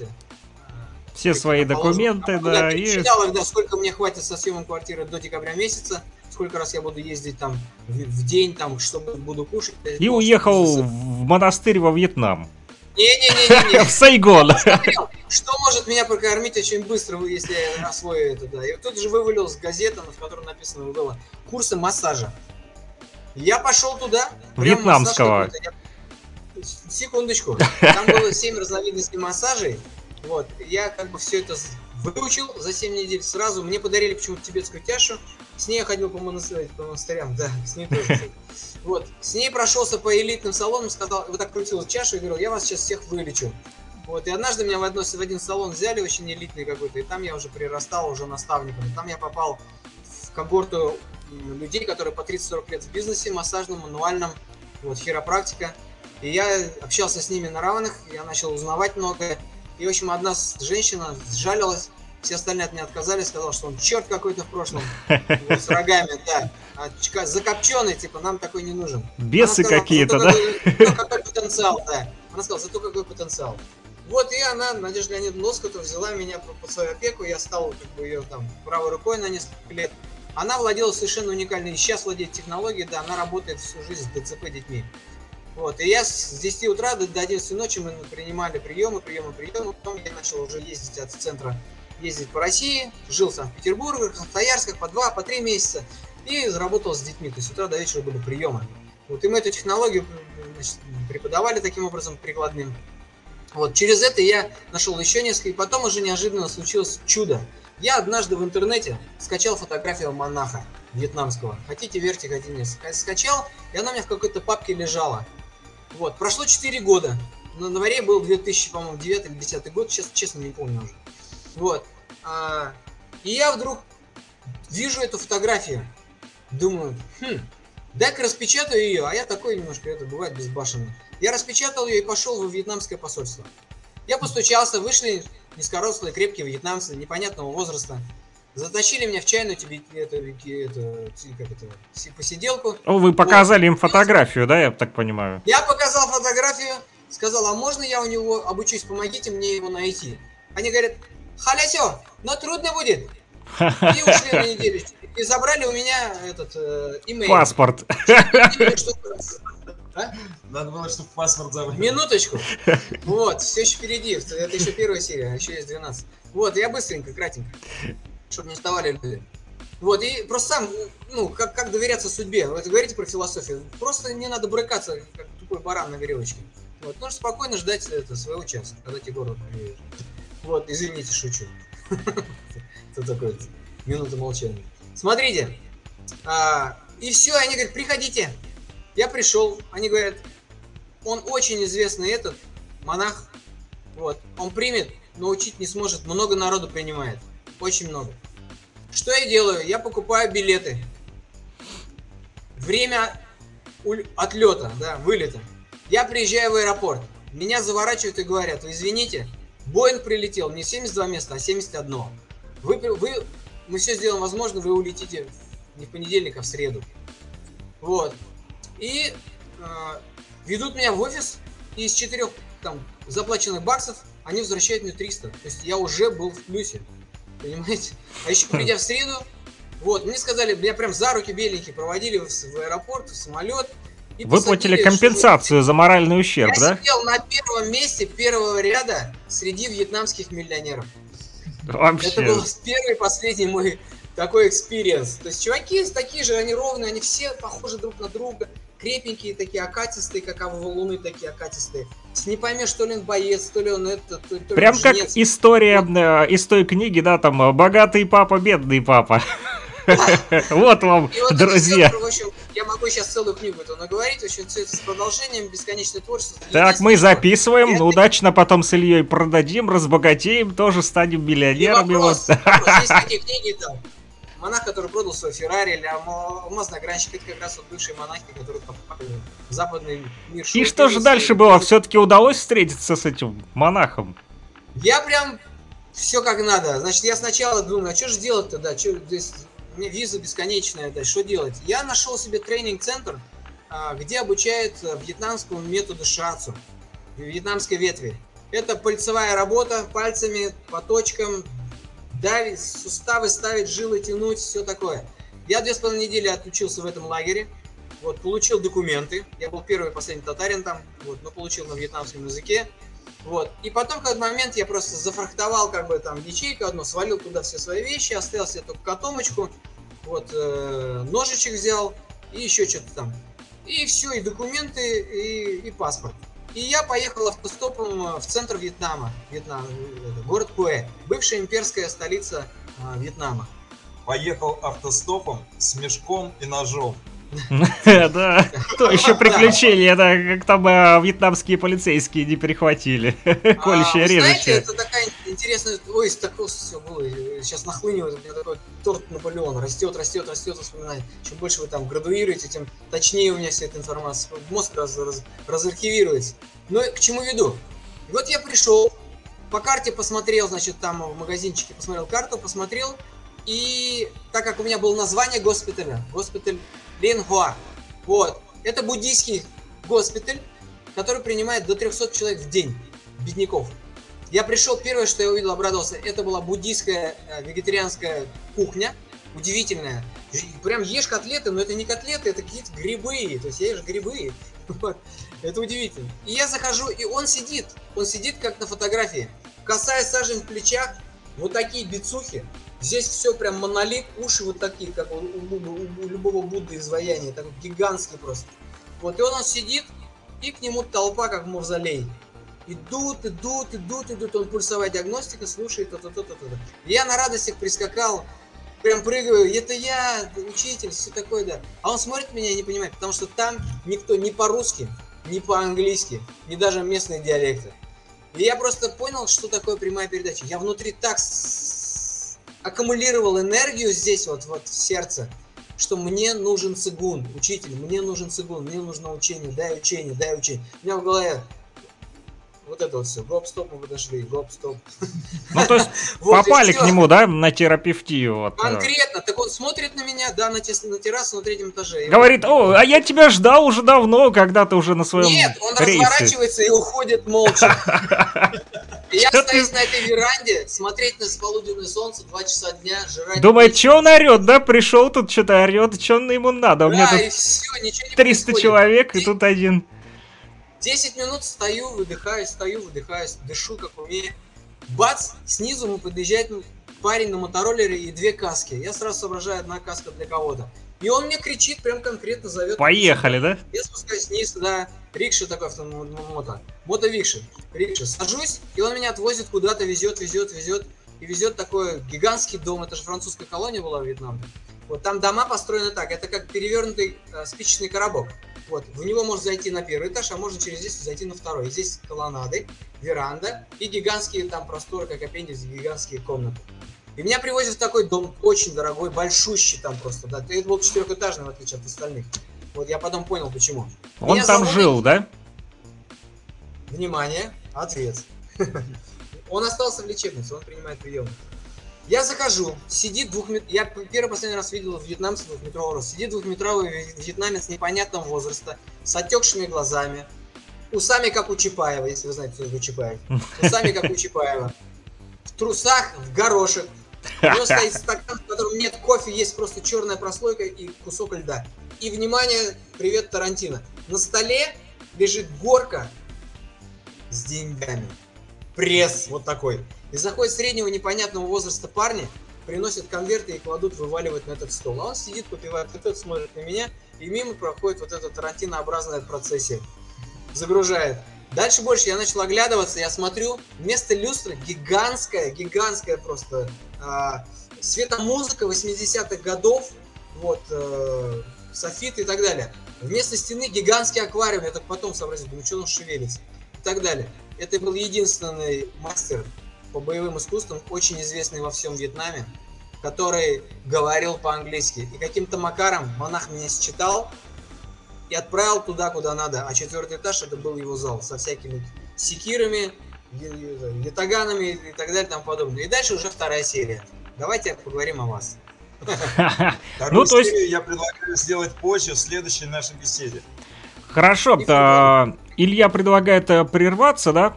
документы, да, и... Считал, да, сколько мне хватит со съемом квартиры до декабря месяца, сколько раз я буду ездить там в день, там, что буду кушать. И уехал в монастырь во Вьетнам. Не-не-не-не-не. В Сайгон. Что может меня прокормить очень быстро, если я освою это, да. И тут же вывалилась газета, в которой написано было «Курсы массажа». Я пошел туда. Вьетнамского. Секундочку. Там было 7 разновидностей массажей. Вот. Я как бы все это выучил за 7 недель сразу. Мне подарили почему-то тибетскую тяшу. С ней я ходил по монастырям. Да, с ней тоже. Вот. С ней прошелся по элитным салонам, сказал, вот так крутил чашу и говорил, я вас сейчас всех вылечу. Вот. И однажды меня в один салон взяли, очень элитный какой-то. И там я уже прирастал уже наставником. И там я попал в когорту людей, которые по 30-40 лет в бизнесе, массажном, мануальном, вот, хиропрактика. И я общался с ними на равных, я начал узнавать многое. И, в общем, одна женщина сжалилась, все остальные от меня отказались, сказал, что он черт какой-то в прошлом, вот, с рогами, да, закопченный, типа, нам такой не нужен. Бесы какие-то, да? Какой потенциал, да. Она сказала, зато какой потенциал. Вот, и она, Надежда Леонидовна Лоскова, взяла меня под свою опеку, я стал, как бы, ее там правой рукой на несколько лет. Она владела совершенно уникальной, и сейчас владеет технологией, да, она работает всю жизнь с ДЦП детьми. Вот, и я с 10 утра до 11 ночи мы принимали приемы, потом я начал уже ездить от центра, ездить по России, жил в Санкт-Петербурге, в Красноярске по 2-3 месяца и заработал с детьми, то есть с утра до вечера были приемы. Вот, и мы эту технологию, значит, преподавали таким образом прикладным. Вот, через это я нашел еще несколько, и потом уже неожиданно случилось чудо. Я однажды в интернете скачал фотографию монаха вьетнамского. Хотите верьте, хотите нет. Скачал, и она у меня в какой-то папке лежала. Вот. Прошло 4 года. На дворе был 2009 или 2010 год. Сейчас, честно, не помню уже. Вот. И я вдруг Вижу эту фотографию, думаю, дай-ка распечатаю ее, а я такой немножко, это бывает безбашенно. Я распечатал ее и пошел во вьетнамское посольство. Я постучался, вышли низкорослые, крепкие вьетнамцы непонятного возраста. Затащили меня в чайную посиделку. О, вы показали им фотографию, да, я так понимаю? Я показал фотографию, сказал, а можно я у него обучусь, помогите мне его найти. Они говорят, халясё, но трудно будет. И ушли на неделю. И забрали у меня этот имейл. Паспорт. А? Надо было, чтобы паспорт забрали. Минуточку. Вот, все еще впереди. Это еще первая серия, а еще есть 12. Вот, я быстренько, кратенько, чтобы не вставали люди. Вот, и просто сам, ну, как доверяться судьбе. Вы говорите про философию. Просто не надо брыкаться, как тупой баран на веревочке. Вот, нужно спокойно ждать своего часа, когда тебе город поверит. Вот, извините, шучу. Это такое, минута молчания. Смотрите. И все, они говорят, приходите. Я пришел, они говорят, он очень известный этот монах, вот, он примет, но учить не сможет, много народу принимает, очень много. Что я делаю? Я покупаю билеты. Время отлета, да, вылета. Я приезжаю в аэропорт, меня заворачивают и говорят, вы извините, Боинг прилетел не 72 места, а 71. Мы все сделаем возможно, вы улетите не в понедельник, а в среду. Вот. И ведут меня в офис, и из 4 там заплаченных баксов они возвращают мне 300. То есть я уже был в плюсе, понимаете? А еще придя в среду, вот, мне сказали, меня прям за руки беленькие проводили в аэропорт, в самолет. И выплатили компенсацию за моральный ущерб, да? Я сидел на первом месте первого ряда среди вьетнамских миллионеров. Вообще. Это был первый и последний мой такой экспириенс. То есть чуваки такие же, они ровные, они все похожи друг на друга. Крепенькие такие, окатистые, как валуны такие окатистые. Не поймешь, то ли он боец, то ли он это, то ли он прям как жнец. История из той книги, да, там, богатый папа, бедный папа. Вот вам, друзья. Я могу сейчас целую книгу это наговорить, в общем, все это с продолжением, бесконечное творчество. Так, мы записываем, удачно потом с Ильей продадим, разбогатеем, тоже станем миллионерами. Есть такие книги там. Монах, который продал свой Феррари, или алмазный огранщик, это как раз вот бывшие монахи, которые попали в западный мир. И что же дальше было? Все-таки удалось встретиться с этим монахом? Я прям все как надо. Значит, я сначала думал, а что же делать-то? Да, здесь у меня виза бесконечная, да, что делать? Я нашел себе тренинг-центр, где обучают вьетнамскому методу шацу, вьетнамской ветви. Это пальцевая работа пальцами по точкам, давить, суставы ставить, жилы тянуть, все такое. Я 2,5 недели отучился в этом лагере, вот, получил документы, я был первый и последний татарин там, вот, но получил на вьетнамском языке, вот. И потом в какой-то момент я просто зафрахтовал как бы там ячейку одну, свалил туда все свои вещи, оставил себе только котомочку, вот, ножичек взял и еще что-то там. И все, и документы, и паспорт. И я поехал автостопом в центр Вьетнама, город Пуэ, бывшая имперская столица Вьетнама. Поехал автостопом с мешком и ножом. Да, то еще приключения, да, как там вьетнамские полицейские не перехватили, колющие, режущие. Это такая интересная, ой, такое все было, сейчас нахлынивает, у меня такой торт Наполеон, растет, растет, растет, вспоминает. Чем больше вы там градуируете, тем точнее у меня вся эта информация, мозг разархивируется. Но к чему веду? Вот я пришел, по карте посмотрел, значит, там в магазинчике посмотрел карту, посмотрел, и так как у меня было название госпиталя, госпиталь Ленхуа, вот, это буддийский госпиталь, который принимает до 300 человек в день, бедняков. Я пришел, первое, что я увидел, обрадовался, это была буддийская вегетарианская кухня, удивительная. Прям ешь котлеты, но это не котлеты, это какие-то грибы, то есть я ешь грибы, это удивительно. И я захожу, и он сидит как на фотографии, касаясь сажень в плечах, вот такие бицухи. Здесь все прям монолит, уши вот такие, как у любого Будды изваяния, такой гигантский просто. Вот, и он сидит, и к нему толпа, как в мавзолей. Идут, идут, идут, идут, он пульсовая диагностика, слушает, то-то. Я на радостях прискакал, прям прыгаю, это я, учитель, все такое, да. А он смотрит меня и не понимает, потому что там никто ни по-русски, ни по-английски, ни даже местные диалекты. И я просто понял, что такое прямая передача. Я внутри так аккумулировал энергию здесь, вот в сердце, что мне нужен цигун, учитель, мне нужен цигун, мне нужно учение, дай учение, дай учение. У меня в голове вот это вот все, гоп-стоп, мы подошли, гоп-стоп. Ну, то есть попали к нему, да, на терапевтию? Конкретно, так он смотрит на меня, да, на террасу на третьем этаже. Говорит, о, а я тебя ждал уже давно, когда ты уже на своем рейсе. Нет, он разворачивается и уходит молча. Я стою на этой веранде, смотреть на полуденное солнце, 2 часа дня, жрать. Думает, что он орет, да? Пришел тут, что-то орет, что ему надо? У меня тут 300 человек, и тут один. 10 минут стою, выдыхаюсь, дышу, как умею. Бац, снизу подъезжает парень на мотороллере и две каски. Я сразу соображаю, одна каска для кого-то. И он мне кричит, прям конкретно зовет. Поехали, да? Я спускаюсь вниз, да, рикша такой, рикша. Сажусь, и он меня отвозит куда-то, везет. И везет такой гигантский дом, это же французская колония была в Вьетнаме. Вот там дома построены так, это как перевернутый спичечный коробок. Вот, в него можно зайти на первый этаж, а можно через здесь зайти на второй. Здесь колоннады, веранда и гигантские там просторы, как аппендикс, гигантские комнаты. И меня привозят в такой дом, очень дорогой, большущий там просто. Да, это был четырехэтажный, в отличие от остальных. Вот, я потом понял, почему. Он меня там жил, да? Внимание, ответ. Он остался в лечебнице, он принимает прием. Я захожу, сидит я первый-последний раз видел вьетнамца двухметрового роста. Сидит двухметровый вьетнамец непонятного возраста, с отекшими глазами, усами, как у Чапаева, если вы знаете, кто такой Чапаев. Усами, как у Чапаева. В трусах, в горошек. У него стоит стакан, в котором нет кофе, есть просто черная прослойка и кусок льда. И, внимание, привет, Тарантино. На столе лежит горка с деньгами. Пресс вот такой. И заходит среднего непонятного возраста парни, приносят конверты и кладут, вываливают на этот стол. А он сидит, попивает, кто-то смотрит на меня, и мимо проходит вот эта тарантинообразная процессия. Загружает. Дальше больше я начал оглядываться, я смотрю, вместо люстры гигантская просто светомузыка 80-х годов, вот, софиты и так далее. Вместо стены гигантский аквариум, я так потом сообразил, думаю, что он шевелится и так далее. Это был единственный мастер по боевым искусствам, очень известный во всем Вьетнаме, который говорил по-английски. И каким-то макаром монах меня считал и отправил туда, куда надо. А четвертый этаж — это был его зал со всякими секирами, ятаганами и так далее, и тому подобное. И дальше уже вторая серия. Давайте поговорим о вас. Вторую серию я предлагаю сделать позже, в следующей нашей беседе. Хорошо, Илья предлагает прерваться, да?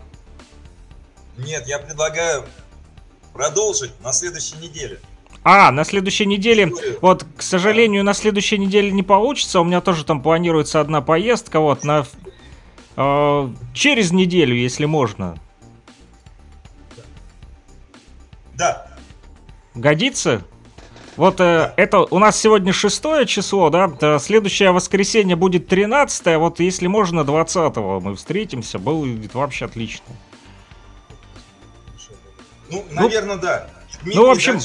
Нет, я предлагаю продолжить на следующей неделе. А, на следующей неделе. Вот, к сожалению, на следующей неделе не получится. У меня тоже там планируется одна поездка. Вот, через неделю, если можно. Да. Годится? Вот это у нас сегодня 6 число, да? Следующее воскресенье будет 13-е. Вот, если можно, 20-го мы встретимся. Будет вообще отлично. Ну, наверное, да. Ну, в общем,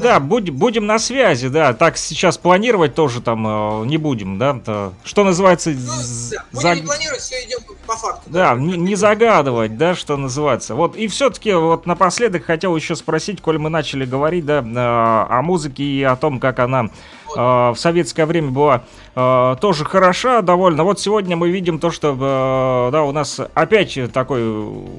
да, будем на связи, да. Так сейчас планировать тоже там не будем, да. Что называется... Будем не планировать, все идем по факту. Да, не загадывать, да, что называется. Вот, и все-таки вот напоследок хотел еще спросить, коль мы начали говорить, да, о музыке и о том, как она в советское время была тоже хороша довольно. Вот сегодня мы видим то, что да, у нас опять такой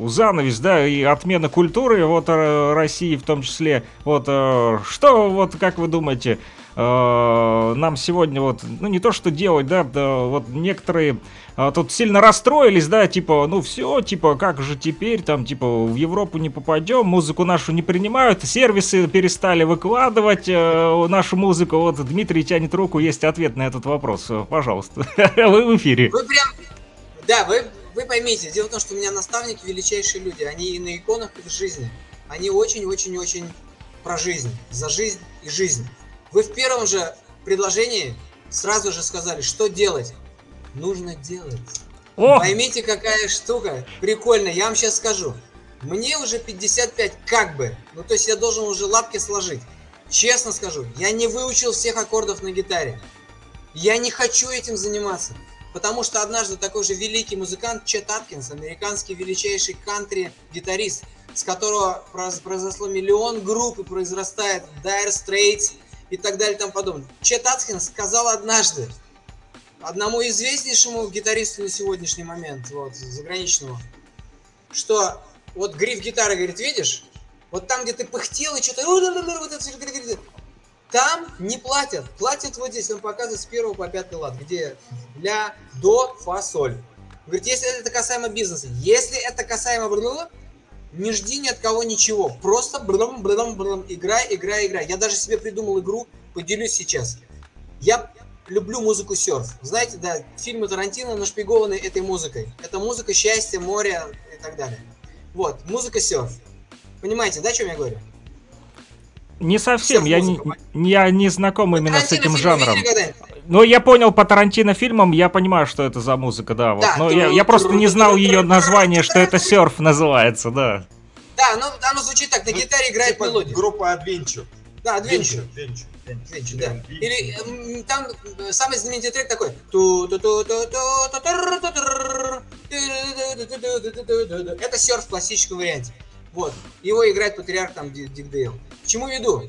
занавес, да, и отмена культуры, вот, России в том числе. Вот что, вот как вы думаете, нам сегодня вот, ну, не то что делать, да, вот некоторые тут сильно расстроились, да, типа, ну все, типа, как же теперь, там, типа, в Европу не попадем, музыку нашу не принимают, сервисы перестали выкладывать нашу музыку. Вот Дмитрий тянет руку, есть ответ на этот вопрос, пожалуйста, вы в эфире. Вы прям, да, вы поймите, дело в том, что у меня наставники величайшие люди, они и на иконах, и в жизни, они очень-очень-очень про жизнь, за жизнь и жизнь. Вы в первом же предложении сразу же сказали, что делать. Нужно делать. О! Поймите, какая штука прикольная. Я вам сейчас скажу. Мне уже 55 как бы. Ну, то есть я должен уже лапки сложить. Честно скажу, я не выучил всех аккордов на гитаре. Я не хочу этим заниматься. Потому что однажды такой же великий музыкант Чет Аткинс, американский величайший кантри-гитарист, с которого произошло миллион групп и произрастает Dire Straits и так далее и тому подобное. Чет Аткинс сказал однажды одному известнейшему гитаристу на сегодняшний момент, вот, заграничному, что вот гриф гитары, говорит, видишь, вот там, где ты пыхтел и что-то, вот это, там не платят, платят вот здесь, он показывает с 1 по 5 лад, где ля, до, фа, соль. Говорит, если это касаемо бизнеса, если это касаемо брнула, не жди ни от кого ничего, просто брам-брам-брам, играй, играй, играй. Я даже себе придумал игру, поделюсь сейчас. Я люблю музыку серф. Знаете, да, фильмы Тарантино нашпигованы этой музыкой. Это музыка счастья, моря и так далее. Вот, музыка серф. Понимаете, да, о чем я говорю? Не совсем, я не знаком именно с этим жанром. Ну, я понял по Тарантино фильмам, я понимаю, что это за музыка, да. Но я просто не знал ее название, что это серф называется, да. Да, ну оно звучит так, на гитаре играет мелодия. Группа Adventure. Да, Adventure. Adventure, да. Или там самый знаменитый трек такой. Это серф в классическом варианте. Вот. Его играет патриарх там Дик Дейл. К чему веду?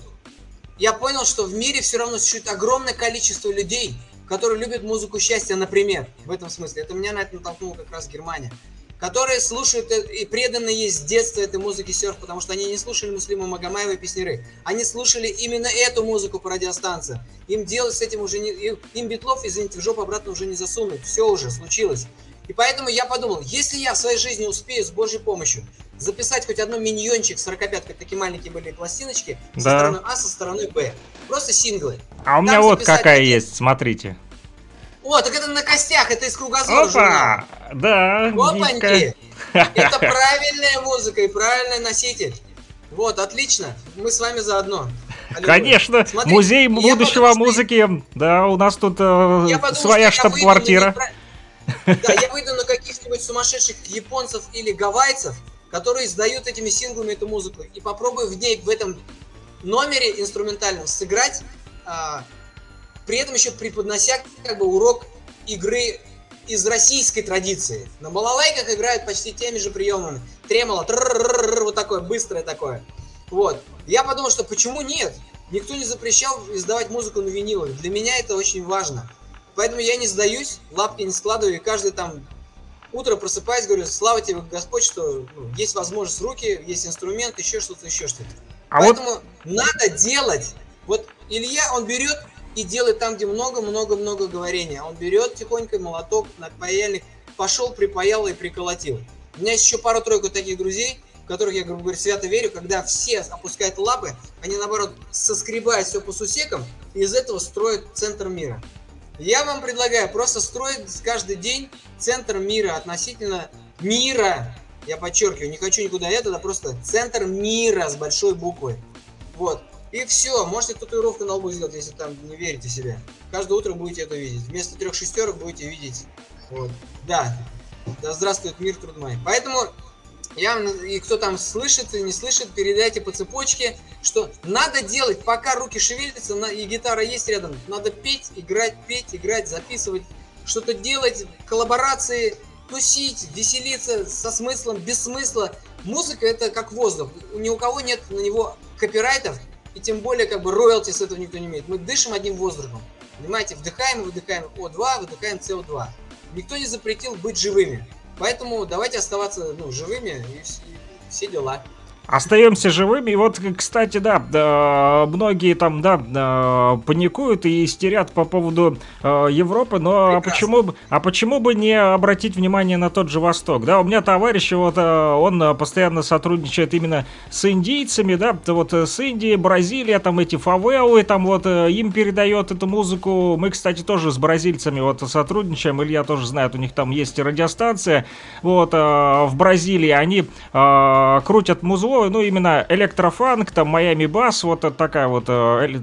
Я понял, что в мире все равно существует огромное количество людей, которые любят музыку счастья, например, в этом смысле. Это меня на это натолкнула как раз Германия. Которые слушают и преданы ей с детства этой музыки серф, потому что они не слушали Муслима Магомаева и Песняры. Они слушали именно эту музыку по радиостанции. Им делать с этим уже не... Им Битлов, извините, в жопу обратно уже не засунуть. Все уже случилось. И поэтому я подумал, если я в своей жизни успею с Божьей помощью записать хоть одну миньончик, 45-ка, такие маленькие были пластиночки, да, со стороны А, со стороны Б, просто синглы. А у меня там вот какая один... есть, смотрите. О, так это на костях, это из Кругозора журнал. Да, опаньки. Это правильная музыка и правильный носитель. Вот, отлично, мы с вами заодно. Конечно, смотрите, музей будущего музыки, да, у нас тут своя штаб-квартира. Да, я выйду на каких-нибудь сумасшедших японцев или гавайцев, которые издают этими синглами эту музыку, и попробую в ней, в этом номере инструментальном сыграть, при этом еще преподнося как бы урок игры из российской традиции. На балалайках играют почти теми же приемами. Тремоло, вот такое, быстрое такое. Вот. Я подумал, что почему нет? Никто не запрещал издавать музыку на винилах. Для меня это очень важно. Поэтому я не сдаюсь, лапки не складываю, и каждое там утро просыпаюсь, говорю, слава тебе, Господь, что есть возможность, руки, есть инструмент, еще что-то, еще что-то. А поэтому вот... надо делать. Вот Илья, он берет и делает там, где много-много-много говорения. Он берет тихонько молоток, паяльник, пошел, припаял и приколотил. У меня есть еще пару-тройку таких друзей, в которых я, грубо говоря, свято верю, когда все опускают лапы, они, наоборот, соскребают все по сусекам, и из этого строят центр мира. Я вам предлагаю просто строить каждый день центр мира относительно мира. Я подчеркиваю, не хочу никуда этого, просто центр мира с большой буквы. Вот. И все. Можете татуировку на лбу сделать, если там не верите себе. Каждое утро будете это видеть. Вместо 3 шестерок будете видеть. Вот. Да. Да здравствует мир, труд мой. Поэтому я, и кто там слышит и не слышит, передайте по цепочке, что надо делать, пока руки шевелятся, и гитара есть рядом. Надо петь, играть, записывать, что-то делать, коллаборации, тусить, веселиться со смыслом, без смысла. Музыка — это как воздух. Ни у кого нет на него копирайтов, и тем более как бы роялти с этого никто не имеет. Мы дышим одним воздухом. Понимаете, вдыхаем и выдыхаем О2, выдыхаем СО2. Никто не запретил быть живыми. Поэтому давайте оставаться живыми и все дела. Остаемся живыми. И вот, кстати, да, многие там, да, паникуют и истерят по поводу Европы, но почему бы не обратить внимание на тот же Восток, да? У меня товарищ, вот он постоянно сотрудничает именно с индийцами, да, вот с Индией, Бразилия, там эти фавелы, там вот им передает эту музыку. Мы, кстати, тоже с бразильцами вот сотрудничаем, Илья тоже знает, у них там есть радиостанция, вот в Бразилии они крутят музыку, всего, ну, именно электрофанк, там, Майами-бас, вот такая вот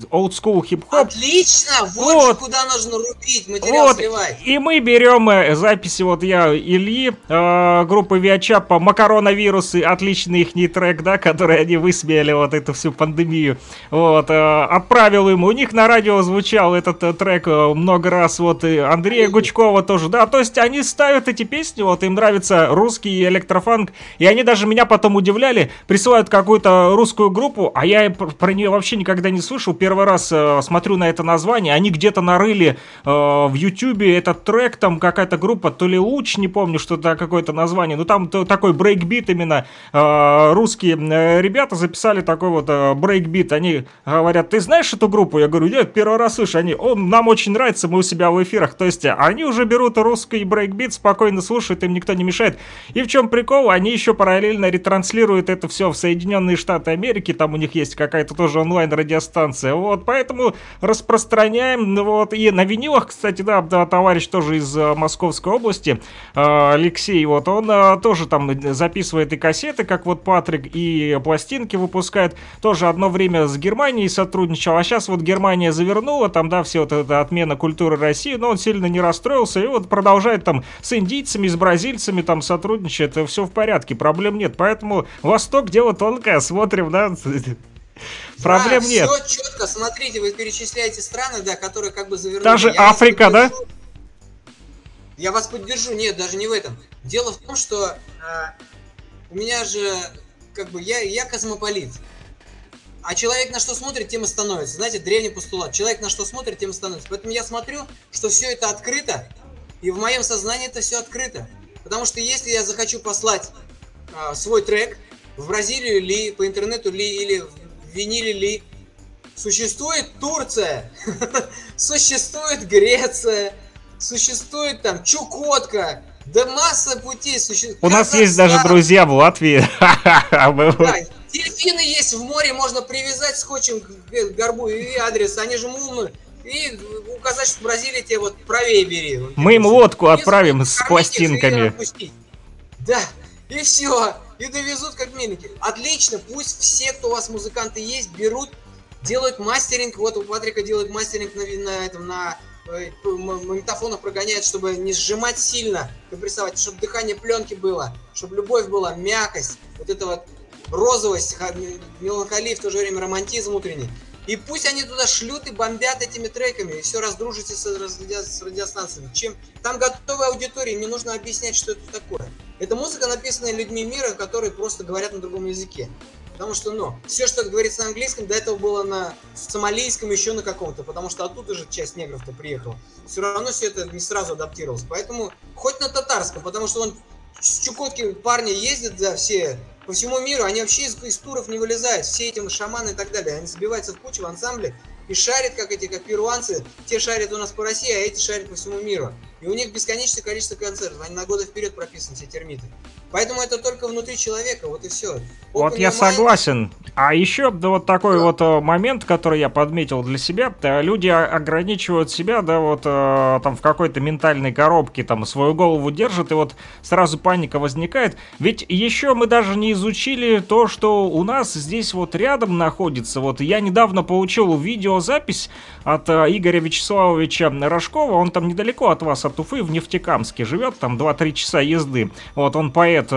олдскул хип-хоп. Отлично! Вот куда нужно рубить, материал вот сливать. И мы берем записи, вот я, Ильи, группы Виачапа, Макаронавирусы, отличный ихний трек, да, который они высмеяли, вот эту всю пандемию. Вот, отправил им, у них на радио звучал этот трек много раз, вот, и Андрея Гучкова тоже, да, то есть они ставят эти песни, вот, им нравится русский электрофанк, и они даже меня потом удивляли, присылают какую-то русскую группу, а я про нее вообще никогда не слышал, первый раз смотрю на это название, они где-то нарыли в Ютубе этот трек, там какая-то группа, то ли Луч, не помню, что-то какое-то название, но там такой брейкбит именно, русские ребята записали такой вот брейкбит, они говорят, ты знаешь эту группу? Я говорю, нет, первый раз слышу, они, нам очень нравится, мы у себя в эфирах, то есть они уже берут русский брейкбит, спокойно слушают, им никто не мешает, и в чем прикол, они еще параллельно ретранслируют это все в Соединенные Штаты Америки, там у них есть какая-то тоже онлайн-радиостанция, вот, поэтому распространяем, вот, и на винилах, кстати, да, товарищ тоже из Московской области, Алексей, вот, он тоже там записывает и кассеты, как вот Патрик, и пластинки выпускает, тоже одно время с Германией сотрудничал, а сейчас вот Германия завернула, там, да, все вот эта отмена культуры России, но он сильно не расстроился, и вот продолжает там с индийцами, с бразильцами там сотрудничает, все в порядке, проблем нет, поэтому Восток дело тонкое, смотрим, да, проблем нет. Все четко, смотрите, вы перечисляете страны, да, которые как бы завернули. Даже Африка, да? Я вас поддержу, нет, даже не в этом. Дело в том, что у меня же, как бы, я космополит. А человек на что смотрит, тем и становится. Знаете, древний постулат. Человек на что смотрит, тем и становится. Поэтому я смотрю, что все это открыто, и в моем сознании это все открыто. Потому что если я захочу послать свой трек в Бразилию ли, по интернету ли, или в виниле ли, существует Турция, существует Греция, существует там Чукотка, да масса путей существует. У нас есть даже друзья в Латвии. Дельфины есть в море, можно привязать скотчем к горбу и адрес, они же умные. И указать, что в Бразилии тебе вот правее бери. Мы им лодку отправим с пластинками. Да, и все. И довезут как мельники. Отлично, пусть все, кто у вас музыканты есть, берут, делают мастеринг. Вот у Патрика делают мастеринг на магнитофонах прогоняет, чтобы не сжимать сильно, компрессовать, чтобы дыхание пленки было, чтобы любовь была, мягкость, вот эта вот розовость, меланхолия, в то же время романтизм утренний. И пусть они туда шлют и бомбят этими треками, и все раздружится с радиостанциями. Чем там готовая аудитория, не нужно объяснять, что это такое. Это музыка, написанная людьми мира, которые просто говорят на другом языке. Потому что, ну, все, что говорится на английском, до этого было на сомалийском, еще на каком-то, потому что оттуда же часть негров-то приехала. Все равно все это не сразу адаптировалось. Поэтому хоть на татарском, потому что он с Чукотки парни ездят, да, все по всему миру, они вообще из туров не вылезают, все эти шаманы и так далее, они сбиваются в кучу в ансамбле и шарят, как перуанцы, те шарят у нас по России, а эти шарят по всему миру. И у них бесконечное количество концертов, они на годы вперед прописаны, все термиты. Поэтому это только внутри человека, вот и все. Вот я согласен. А еще да, вот такой вот момент, который я подметил для себя, да, люди ограничивают себя, да, вот там в какой-то ментальной коробке, там свою голову держат, и вот сразу паника возникает. Ведь еще мы даже не изучили то, что у нас здесь вот рядом находится. Вот я недавно получил видеозапись от Игоря Вячеславовича Рожкова, он там недалеко от вас, от Уфы, в Нефтекамске живет, там 2-3 часа езды. Вот он поэт. И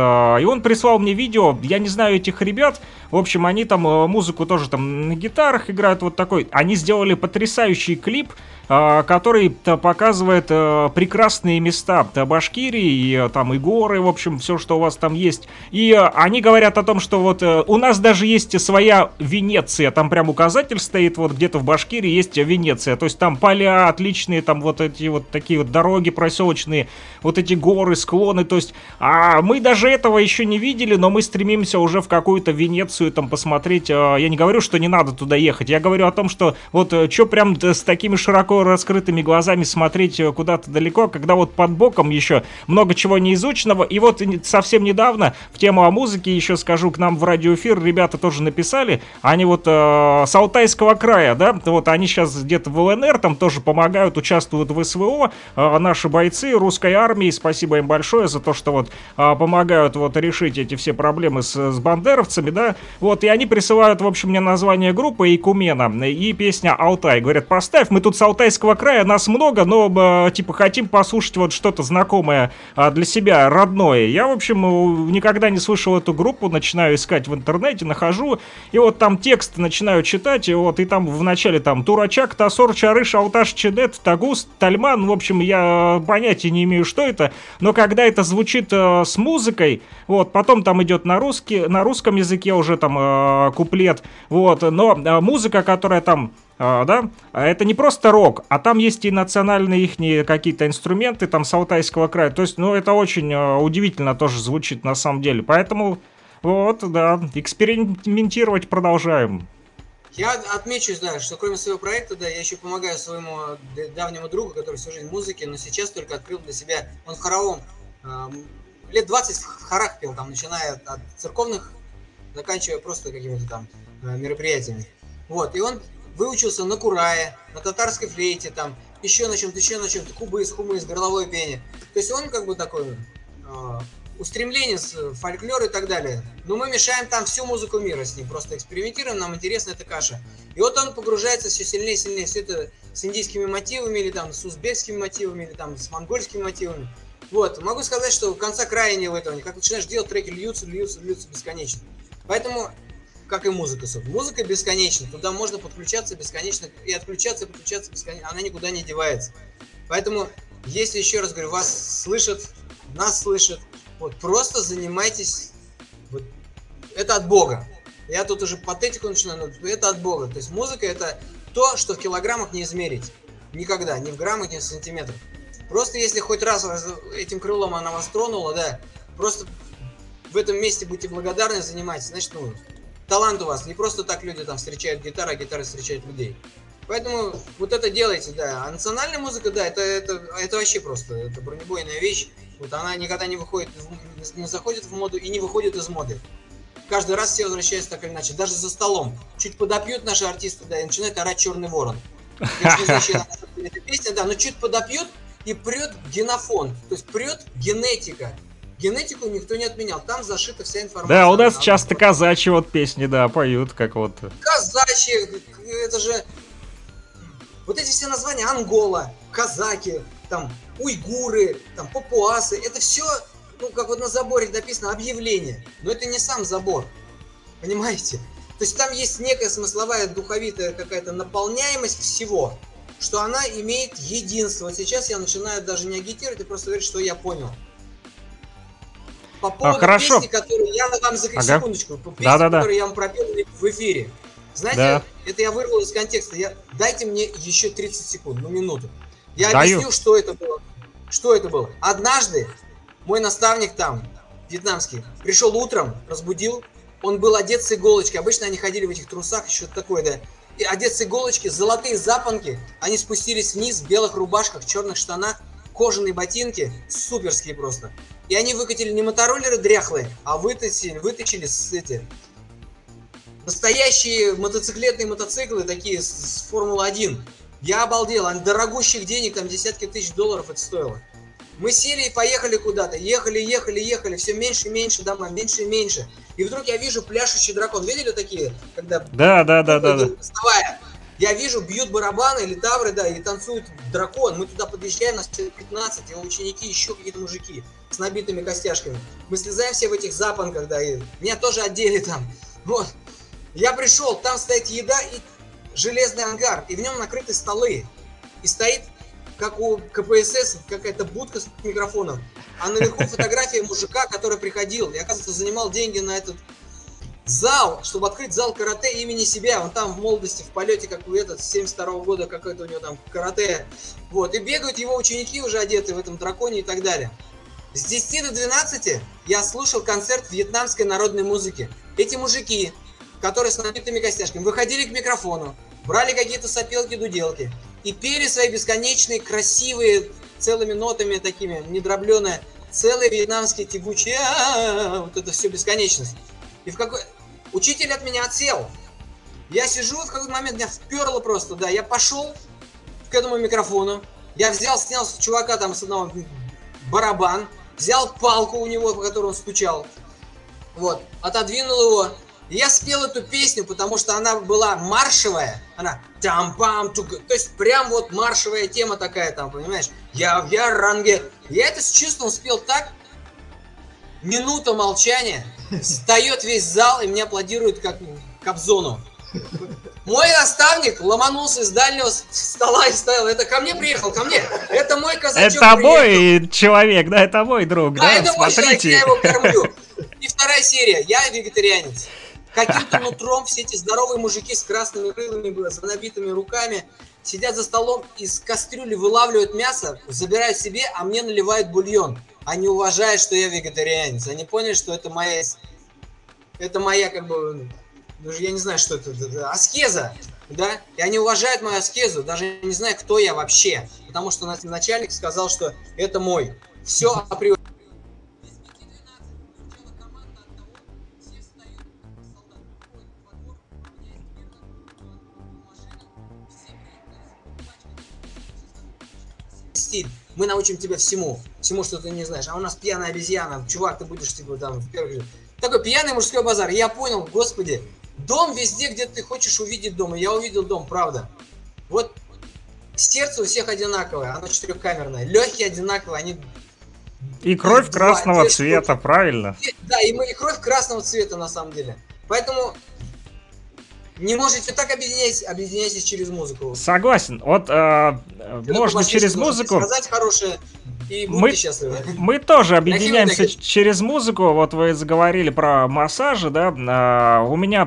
он прислал мне видео, я не знаю этих ребят, в общем, они там музыку тоже там на гитарах играют, вот такой. Они сделали потрясающий клип, который показывает прекрасные места Башкирии, там и горы, в общем, все, что у вас там есть. И они говорят о том, что вот у нас даже есть своя Венеция, там прям указатель стоит, вот где-то в Башкирии есть Венеция, то есть там поля отличные, там вот эти вот такие вот дороги проселочные, вот эти горы, склоны, то есть, а мы даже этого еще не видели, но мы стремимся уже в какую-то Венецию там посмотреть. Я не говорю, что не надо туда ехать, я говорю о том, что вот что прям с такими широко раскрытыми глазами смотреть куда-то далеко, когда вот под боком еще много чего неизученного. И вот совсем недавно в тему о музыке еще скажу, к нам в радиоэфир ребята тоже написали, они вот с Алтайского края, да, вот они сейчас где-то в ЛНР, там тоже помогают, участвуют в СВО, наши бойцы русской армии. Спасибо им большое за то, что вот помогают вот решить эти все проблемы с бандеровцами, да. Вот, и они присылают, в общем, мне название группы «Икумена» и песня «Алтай». Говорят, поставь, мы тут с Алтайского края, нас много, но типа хотим послушать вот что-то знакомое для себя, родное. Я, в общем, никогда не слышал эту группу, начинаю искать в интернете, нахожу, и вот там текст начинаю читать, и вот, и там в начале там «Турачак», «Тасор», «Чарыш», «Алташ», «Чедет», «Тагуст», «Тальман», в общем, я понятия не имею, что это, но когда это звучит с музыкой, вот, потом там идет на русском языке уже там куплет, вот, но музыка, которая там, да, это не просто рок, а там есть и национальные ихние какие-то инструменты там с Алтайского края, то есть, ну, это очень удивительно тоже звучит на самом деле, поэтому, вот, да, экспериментировать продолжаем. Я отмечу, знаешь, что кроме своего проекта, да, я еще помогаю своему давнему другу, который всю жизнь в музыке, но сейчас только открыл для себя, он в хоровом, лет 20 в хорах пел, там, начиная от церковных, заканчивая просто какими-то там мероприятиями. Вот, и он выучился на курае, на татарской флейте, там, еще на чем-то, кубыс, хумыс, горловое пение. То есть он как бы такой... устремление, фольклор и так далее. Но мы мешаем там всю музыку мира с ним, просто экспериментируем, нам интересна эта каша. И вот он погружается все сильнее и сильнее, все это с индийскими мотивами, или там с узбекскими мотивами, или там с монгольскими мотивами. Вот, могу сказать, что конца края не в этом. Как начинаешь делать, треки льются бесконечно. Поэтому, как и музыка, собственно. Музыка бесконечна, туда можно подключаться бесконечно, и отключаться, подключаться бесконечно, она никуда не девается. Поэтому, если, еще раз говорю, вас слышат, нас слышат, вот, просто занимайтесь, вот, это от Бога. Я тут уже патетику начинаю, но это от Бога. То есть музыка — это то, что в килограммах не измерить. Никогда, ни в граммах, ни в сантиметрах. Просто если хоть раз этим крылом она вас тронула, да, просто в этом месте будьте благодарны, занимайтесь. Значит, ну, талант у вас. Не просто так люди там встречают гитару, а гитара встречает людей. Поэтому вот это делайте, да. А национальная музыка, да, это вообще просто, это бронебойная вещь. Вот она никогда не выходит, не заходит в моду и не выходит из моды. Каждый раз все возвращаются так или иначе, даже за столом. Чуть подопьют наши артисты, да, и начинают орать «Черный ворон». Я уж не знаю, чья эта песня, да, но чуть подопьют, и прет генофон, то есть прет генетика. Генетику никто не отменял, там зашита вся информация. Да, у нас часто казачьи вот песни, да, поют, как вот... Казачьи, это же... Вот эти все названия: Ангола, казаки, там, уйгуры, там, папуасы, это все, ну, как вот на заборе написано «объявление», но это не сам забор, понимаете? То есть там есть некая смысловая, духовитая какая-то наполняемость всего, что она имеет единство. Вот сейчас я начинаю даже не агитировать, а просто говорить, что я понял. По поводу песни, которую я вам закричу, секундочку, песни, которую я вам пропел в эфире. Знаете, это я вырвал из контекста. Дайте мне еще 30 секунд, ну, минуту. Я объясню, что это было. Что это было? Однажды мой наставник там, вьетнамский, пришел утром, разбудил. Он был одет с иголочки. Обычно они ходили в этих трусах, что-то такое, да. И одет с иголочки, золотые запонки. Они спустились вниз в белых рубашках, черных штанах, кожаные ботинки, суперские просто. И они выкатили не мотороллеры дряхлые, а вытащили с эти... Настоящие мотоциклетные мотоциклы, такие с Формулы-1. Я обалдел, от дорогущих денег, там десятки тысяч долларов это стоило. Мы сели и поехали куда-то, ехали, все меньше и меньше дома, меньше и меньше. И вдруг я вижу пляшущий дракон, видели такие? Когда... Да. Я вижу, бьют барабаны или тавры, да, и танцуют дракон. Мы туда подъезжаем, нас 15, его ученики, еще какие-то мужики с набитыми костяшками. Мы слезаем все в этих запонках, да, и меня тоже одели там, вот. Я пришел, там стоит еда и железный ангар, и в нем накрыты столы. И стоит, как у КПСС, какая-то будка с микрофоном. А наверху фотография мужика, который приходил и, оказывается, занимал деньги на этот зал, чтобы открыть зал карате имени себя. Он там в молодости, в полете, как у этот, с 72-го года, какой-то у него там карате. Вот, и бегают его ученики уже одеты в этом драконе и так далее. С 10 до 12 я слушал концерт вьетнамской народной музыки. Эти мужики, которые с набитыми костяшками, выходили к микрофону, брали какие-то сопелки-дуделки и пели свои бесконечные, красивые, целыми нотами такими, недробленные, целые вьетнамские тягучие, вот это все бесконечность. И в какой... Учитель от меня отсел. Я сижу, в какой-то момент меня вперло просто, да, я пошел к этому микрофону, Я взял, снял с чувака там с одного барабан, взял палку у него, по которой он стучал, вот, отодвинул его. Я спел эту песню, потому что она была маршевая, она там-пам, то есть прям вот маршевая тема такая там, понимаешь? Я в яранге. Я это с чувством спел так. Минута молчания, встает весь зал и мне аплодируют как Кобзону. Мой наставник ломанулся из дальнего стола и ставил. Это ко мне приехал, ко мне. Это мой казачок. Это мой человек, да, это мой друг. Да, да, это смотрите. Мой человек, я его кормлю. И вторая серия. Я вегетарианец. Каким-то нутром все эти здоровые мужики с красными рылами, с набитыми руками сидят за столом, из кастрюли вылавливают мясо, забирают себе, а мне наливают бульон. Они уважают, что я вегетарианец. Они поняли, что это моя как бы... Даже я не знаю, что это аскеза, да? И они уважают мою аскезу, даже не знаю, кто я вообще. Потому что начальник сказал, что это мой. Все априори. Стиль. Мы научим тебя всему, что ты не знаешь. А у нас пьяная обезьяна. Чувак, ты будешь типа там в первых же. Такой пьяный мужской базар. Я понял, господи. Дом везде, где ты хочешь увидеть дом. И я увидел дом, правда. Вот сердце у всех одинаковое. Оно четырехкамерное. Легкие одинаковые. Они... И кровь красного цвета, правильно? Да, и кровь красного цвета на самом деле. Поэтому... Не можете так объединяйтесь через музыку. Согласен. Вот можно через музыку. Сказать хорошее, и будете счастливы. Мы тоже объединяемся через музыку. Вот вы заговорили про массажи, да? У меня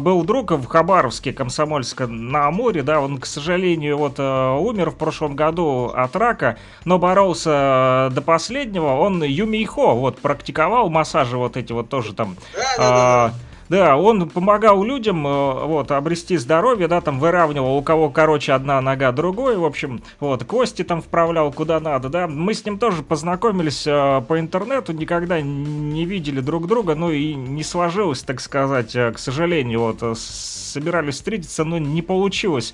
был друг в Хабаровске, Комсомольске-на-Амуре, да? Он, к сожалению, вот умер в прошлом году от рака, но боролся до последнего. Он юмейхо, вот практиковал массажи вот эти вот тоже там. Да. Да, он помогал людям вот, обрести здоровье, да, там выравнивал, у кого, короче, одна нога другой, в общем, вот, кости там вправлял куда надо, да. Мы с ним тоже познакомились по интернету, никогда не видели друг друга, ну и не сложилось, так сказать, к сожалению, вот, собирались встретиться, но не получилось.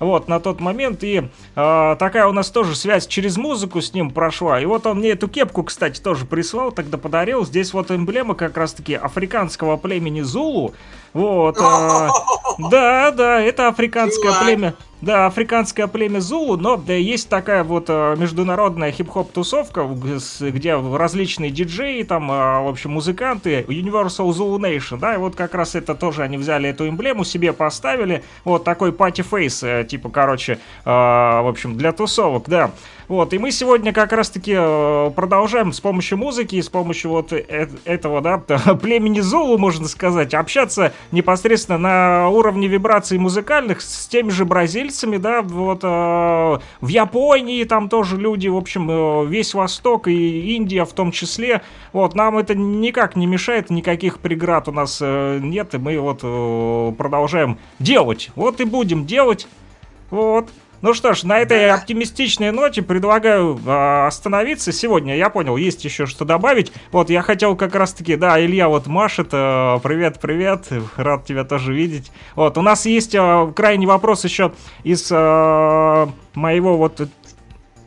Вот, на тот момент, и такая у нас тоже связь через музыку с ним прошла. И вот он мне эту кепку, кстати, тоже прислал, тогда подарил. Здесь вот эмблема как раз-таки африканского племени Зулу. Вот, да, это африканское племя. Да, африканское племя Зулу, но да, есть такая вот международная хип-хоп-тусовка, где различные диджеи, там, в общем, музыканты, Universal Zulu Nation, да, и вот как раз это тоже они взяли эту эмблему, себе поставили, вот такой пати-фейс, типа, короче, в общем, для тусовок, да. Вот, и мы сегодня как раз-таки продолжаем с помощью музыки и с помощью вот этого, да, племени Зулу, можно сказать, общаться непосредственно на уровне вибраций музыкальных с теми же бразильцами, да, вот в Японии там тоже люди, в общем, весь Восток и Индия в том числе, вот, нам это никак не мешает, никаких преград у нас нет, и мы вот продолжаем делать, вот и будем делать, вот. Ну что ж, на этой оптимистичной ноте предлагаю остановиться сегодня. Я понял, есть еще что добавить. Вот, я хотел как раз-таки, да, Илья вот машет. Привет, рад тебя тоже видеть. Вот, у нас есть крайний вопрос еще из моего вот...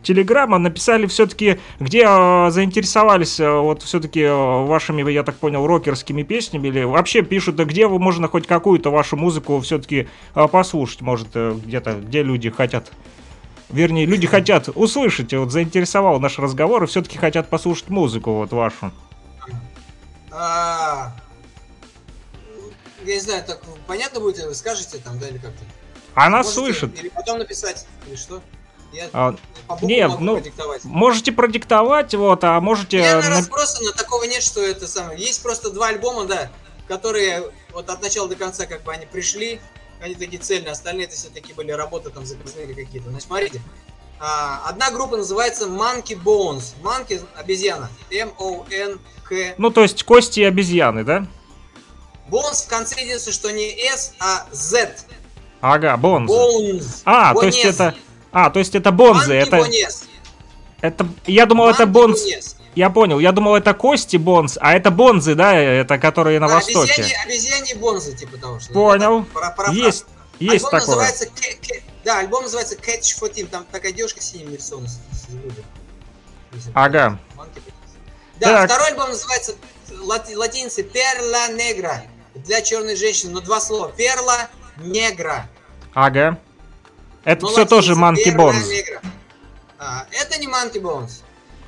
Телеграма, написали все-таки, где заинтересовались вот все-таки вашими, я так понял, рокерскими песнями, или вообще пишут, где вы можно хоть какую-то вашу музыку все-таки послушать, может, где-то, где люди хотят, вернее, люди хотят услышать, вот заинтересовал наш разговор, и все-таки хотят послушать музыку вот вашу. Я не знаю, так понятно будет, вы скажете там, да, или как-то? Она слышит. Или потом написать, или что? Я нет, ну, продиктовать. Можете продиктовать, вот, а можете... Я на разброса, но такого нет, что это самое. Есть просто два альбома, да, которые вот от начала до конца, как бы, они пришли, они такие цельные, остальные это все-таки были работы там заказные какие-то. Значит, смотрите, одна группа называется Monkey Bonez, Monkey – обезьяна, M-O-N-K. Ну, то есть кости обезьяны, да? Bones в конце единственное, что не S, а Z. Ага, Bones. Bones. А, Bonez. То есть это... то есть это бонзы, это я думал, Манки это бонз. Бонез. Я понял, я думал, это кости бонз, а это бонзы, да, это которые на востоке. Обезьяне бонзы, типа того, что понял. Есть такое. Альбом называется Да, альбом называется Catch 14, там такая девушка в синем нарисована. Ага. Да, так. Второй альбом называется латиницей Perla Negra, для черной женщины, но два слова. Perla Negra. Ага. Это но все тоже Monkey Bonez. А, это не Monkey Bonez.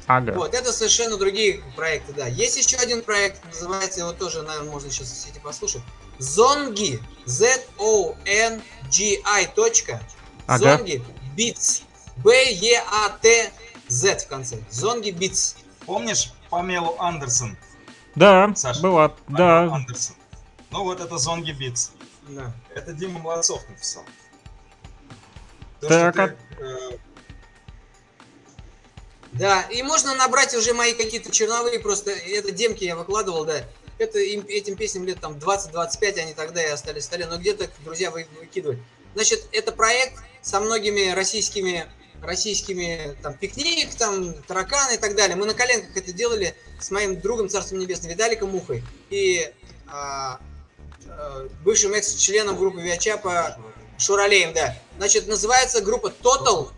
Ага. Вот, это совершенно другие проекты, да. Есть еще один проект, называется, его тоже, наверное, можно сейчас в сети послушать. Zongi, Z-O-N-G-I, точка. Ага. Zongi Beats, B-E-A-T-Z в конце. Zongi Beats. Помнишь Памелу Андерсон? Да, Саша, была, Памела, да. Андерсон. Ну вот это Zongi Beats. Да. Это Дима Молодцов написал. То, так, что ты, да, и можно набрать уже мои какие-то черновые, просто это демки я выкладывал, да. Это им, этим песням лет там 20-25, они тогда и остались в столе, но где-то друзья выкидывали. Значит, это проект со многими российскими там, пикник, там, тараканы и так далее. Мы на коленках это делали с моим другом, царством небесным, Виталиком Мухой и бывшим экс-членом группы Виачапа Шуралеем, да. Значит, называется группа Total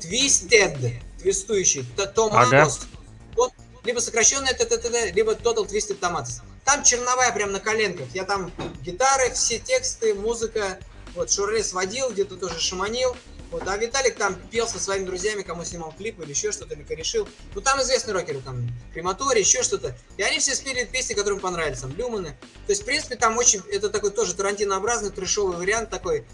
Twisted, твистующий, Томатос. Ага. Либо сокращенное ТТТ, либо Total Twisted Tomatoes. Там черновая прям на коленках. Я там гитары, все тексты, музыка. Вот Шуралей сводил, где-то тоже шаманил. Вот, а Виталик там пел со своими друзьями, кому снимал клип или еще что-то, или корешил. Ну, там известные рокеры, там, Крематорий, еще что-то. И они все спели песни, которые им понравились, там, Блюманы. То есть, в принципе, там очень, это такой тоже тарантинообразный, трэшовый вариант такой,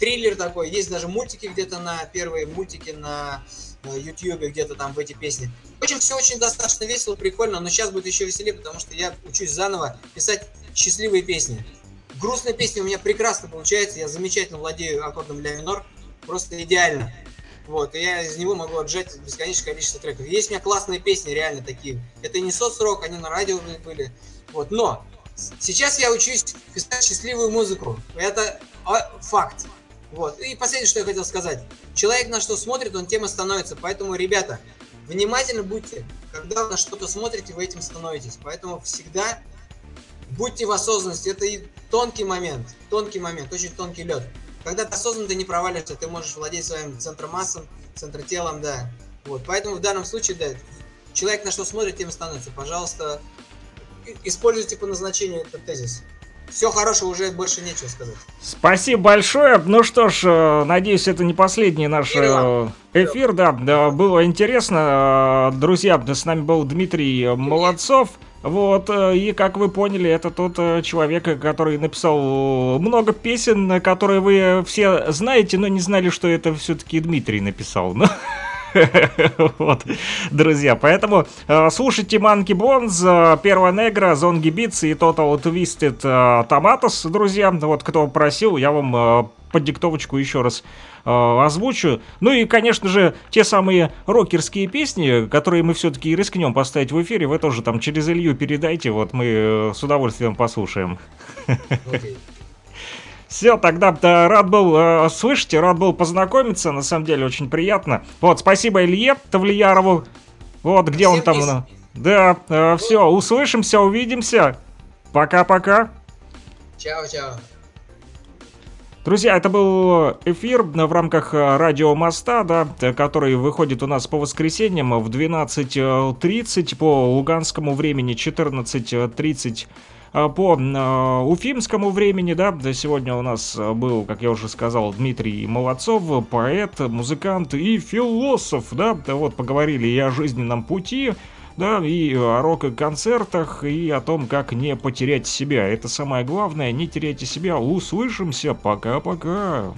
триллер такой. Есть даже мультики где-то на, первые мультики на Ютьюбе где-то там в эти песни. В общем, все очень достаточно весело, прикольно, но сейчас будет еще веселее, потому что я учусь заново писать счастливые песни. Грустные песни у меня прекрасно получается, я замечательно владею аккордом ля минор. Просто идеально. Вот, и я из него могу отжать бесконечное количество треков. Есть у меня классные песни, реально такие. Это не соцрок, они на радио были. Вот, но сейчас я учусь писать счастливую музыку. Это факт. Вот, и последнее, что я хотел сказать. Человек на что смотрит, он тем и становится. Поэтому, ребята, внимательно будьте. Когда вы на что-то смотрите, вы этим становитесь. Поэтому всегда будьте в осознанности. Это и тонкий момент, очень тонкий лед. Когда ты осознанно не провалишься, ты можешь владеть своим центромассом, центротелом, да. Вот, поэтому в данном случае, да, человек на что смотрит, тем и становится. Пожалуйста, используйте по назначению этот тезис. Все хорошего, уже больше нечего сказать. Спасибо большое. Ну что ж, надеюсь, это не последний наш эфир, да. Было интересно. Друзья, с нами был Дмитрий Молодцов. Вот, и как вы поняли, это тот человек, который написал много песен, которые вы все знаете, но не знали, что это все-таки Дмитрий написал. Вот, друзья, поэтому слушайте Monkey Bonez, Perla Negra, Zongi Beats и Total Twisted Tomatoes, друзья. Вот, кто просил, я вам под диктовочку еще раз озвучу. Ну и, конечно же, те самые рокерские песни, которые мы все-таки рискнем поставить в эфире, вы тоже там через Илью передайте, вот мы с удовольствием послушаем. Okay. Все, тогда рад был слышать, рад был познакомиться, на самом деле очень приятно. Вот, спасибо Илье Тавлиярову. Вот, где всем он там? Есть. Да, все, услышимся, увидимся. Пока-пока. Чао-чао. Друзья, это был эфир в рамках Радио Моста, да, который выходит у нас по воскресеньям в 12:30 по луганскому времени, 14:30 по уфимскому времени, да. Сегодня у нас был, как я уже сказал, Дмитрий Молодцов, поэт, музыкант и философ, да. Вот, поговорили и о жизненном пути, да, и о рок-концертах, и о том, как не потерять себя. Это самое главное, не теряйте себя. Услышимся, пока-пока.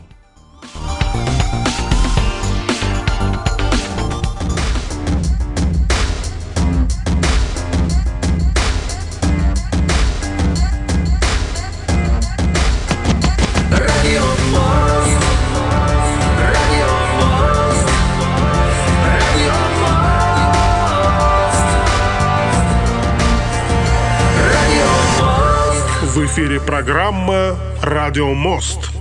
Программа «Радио Мост».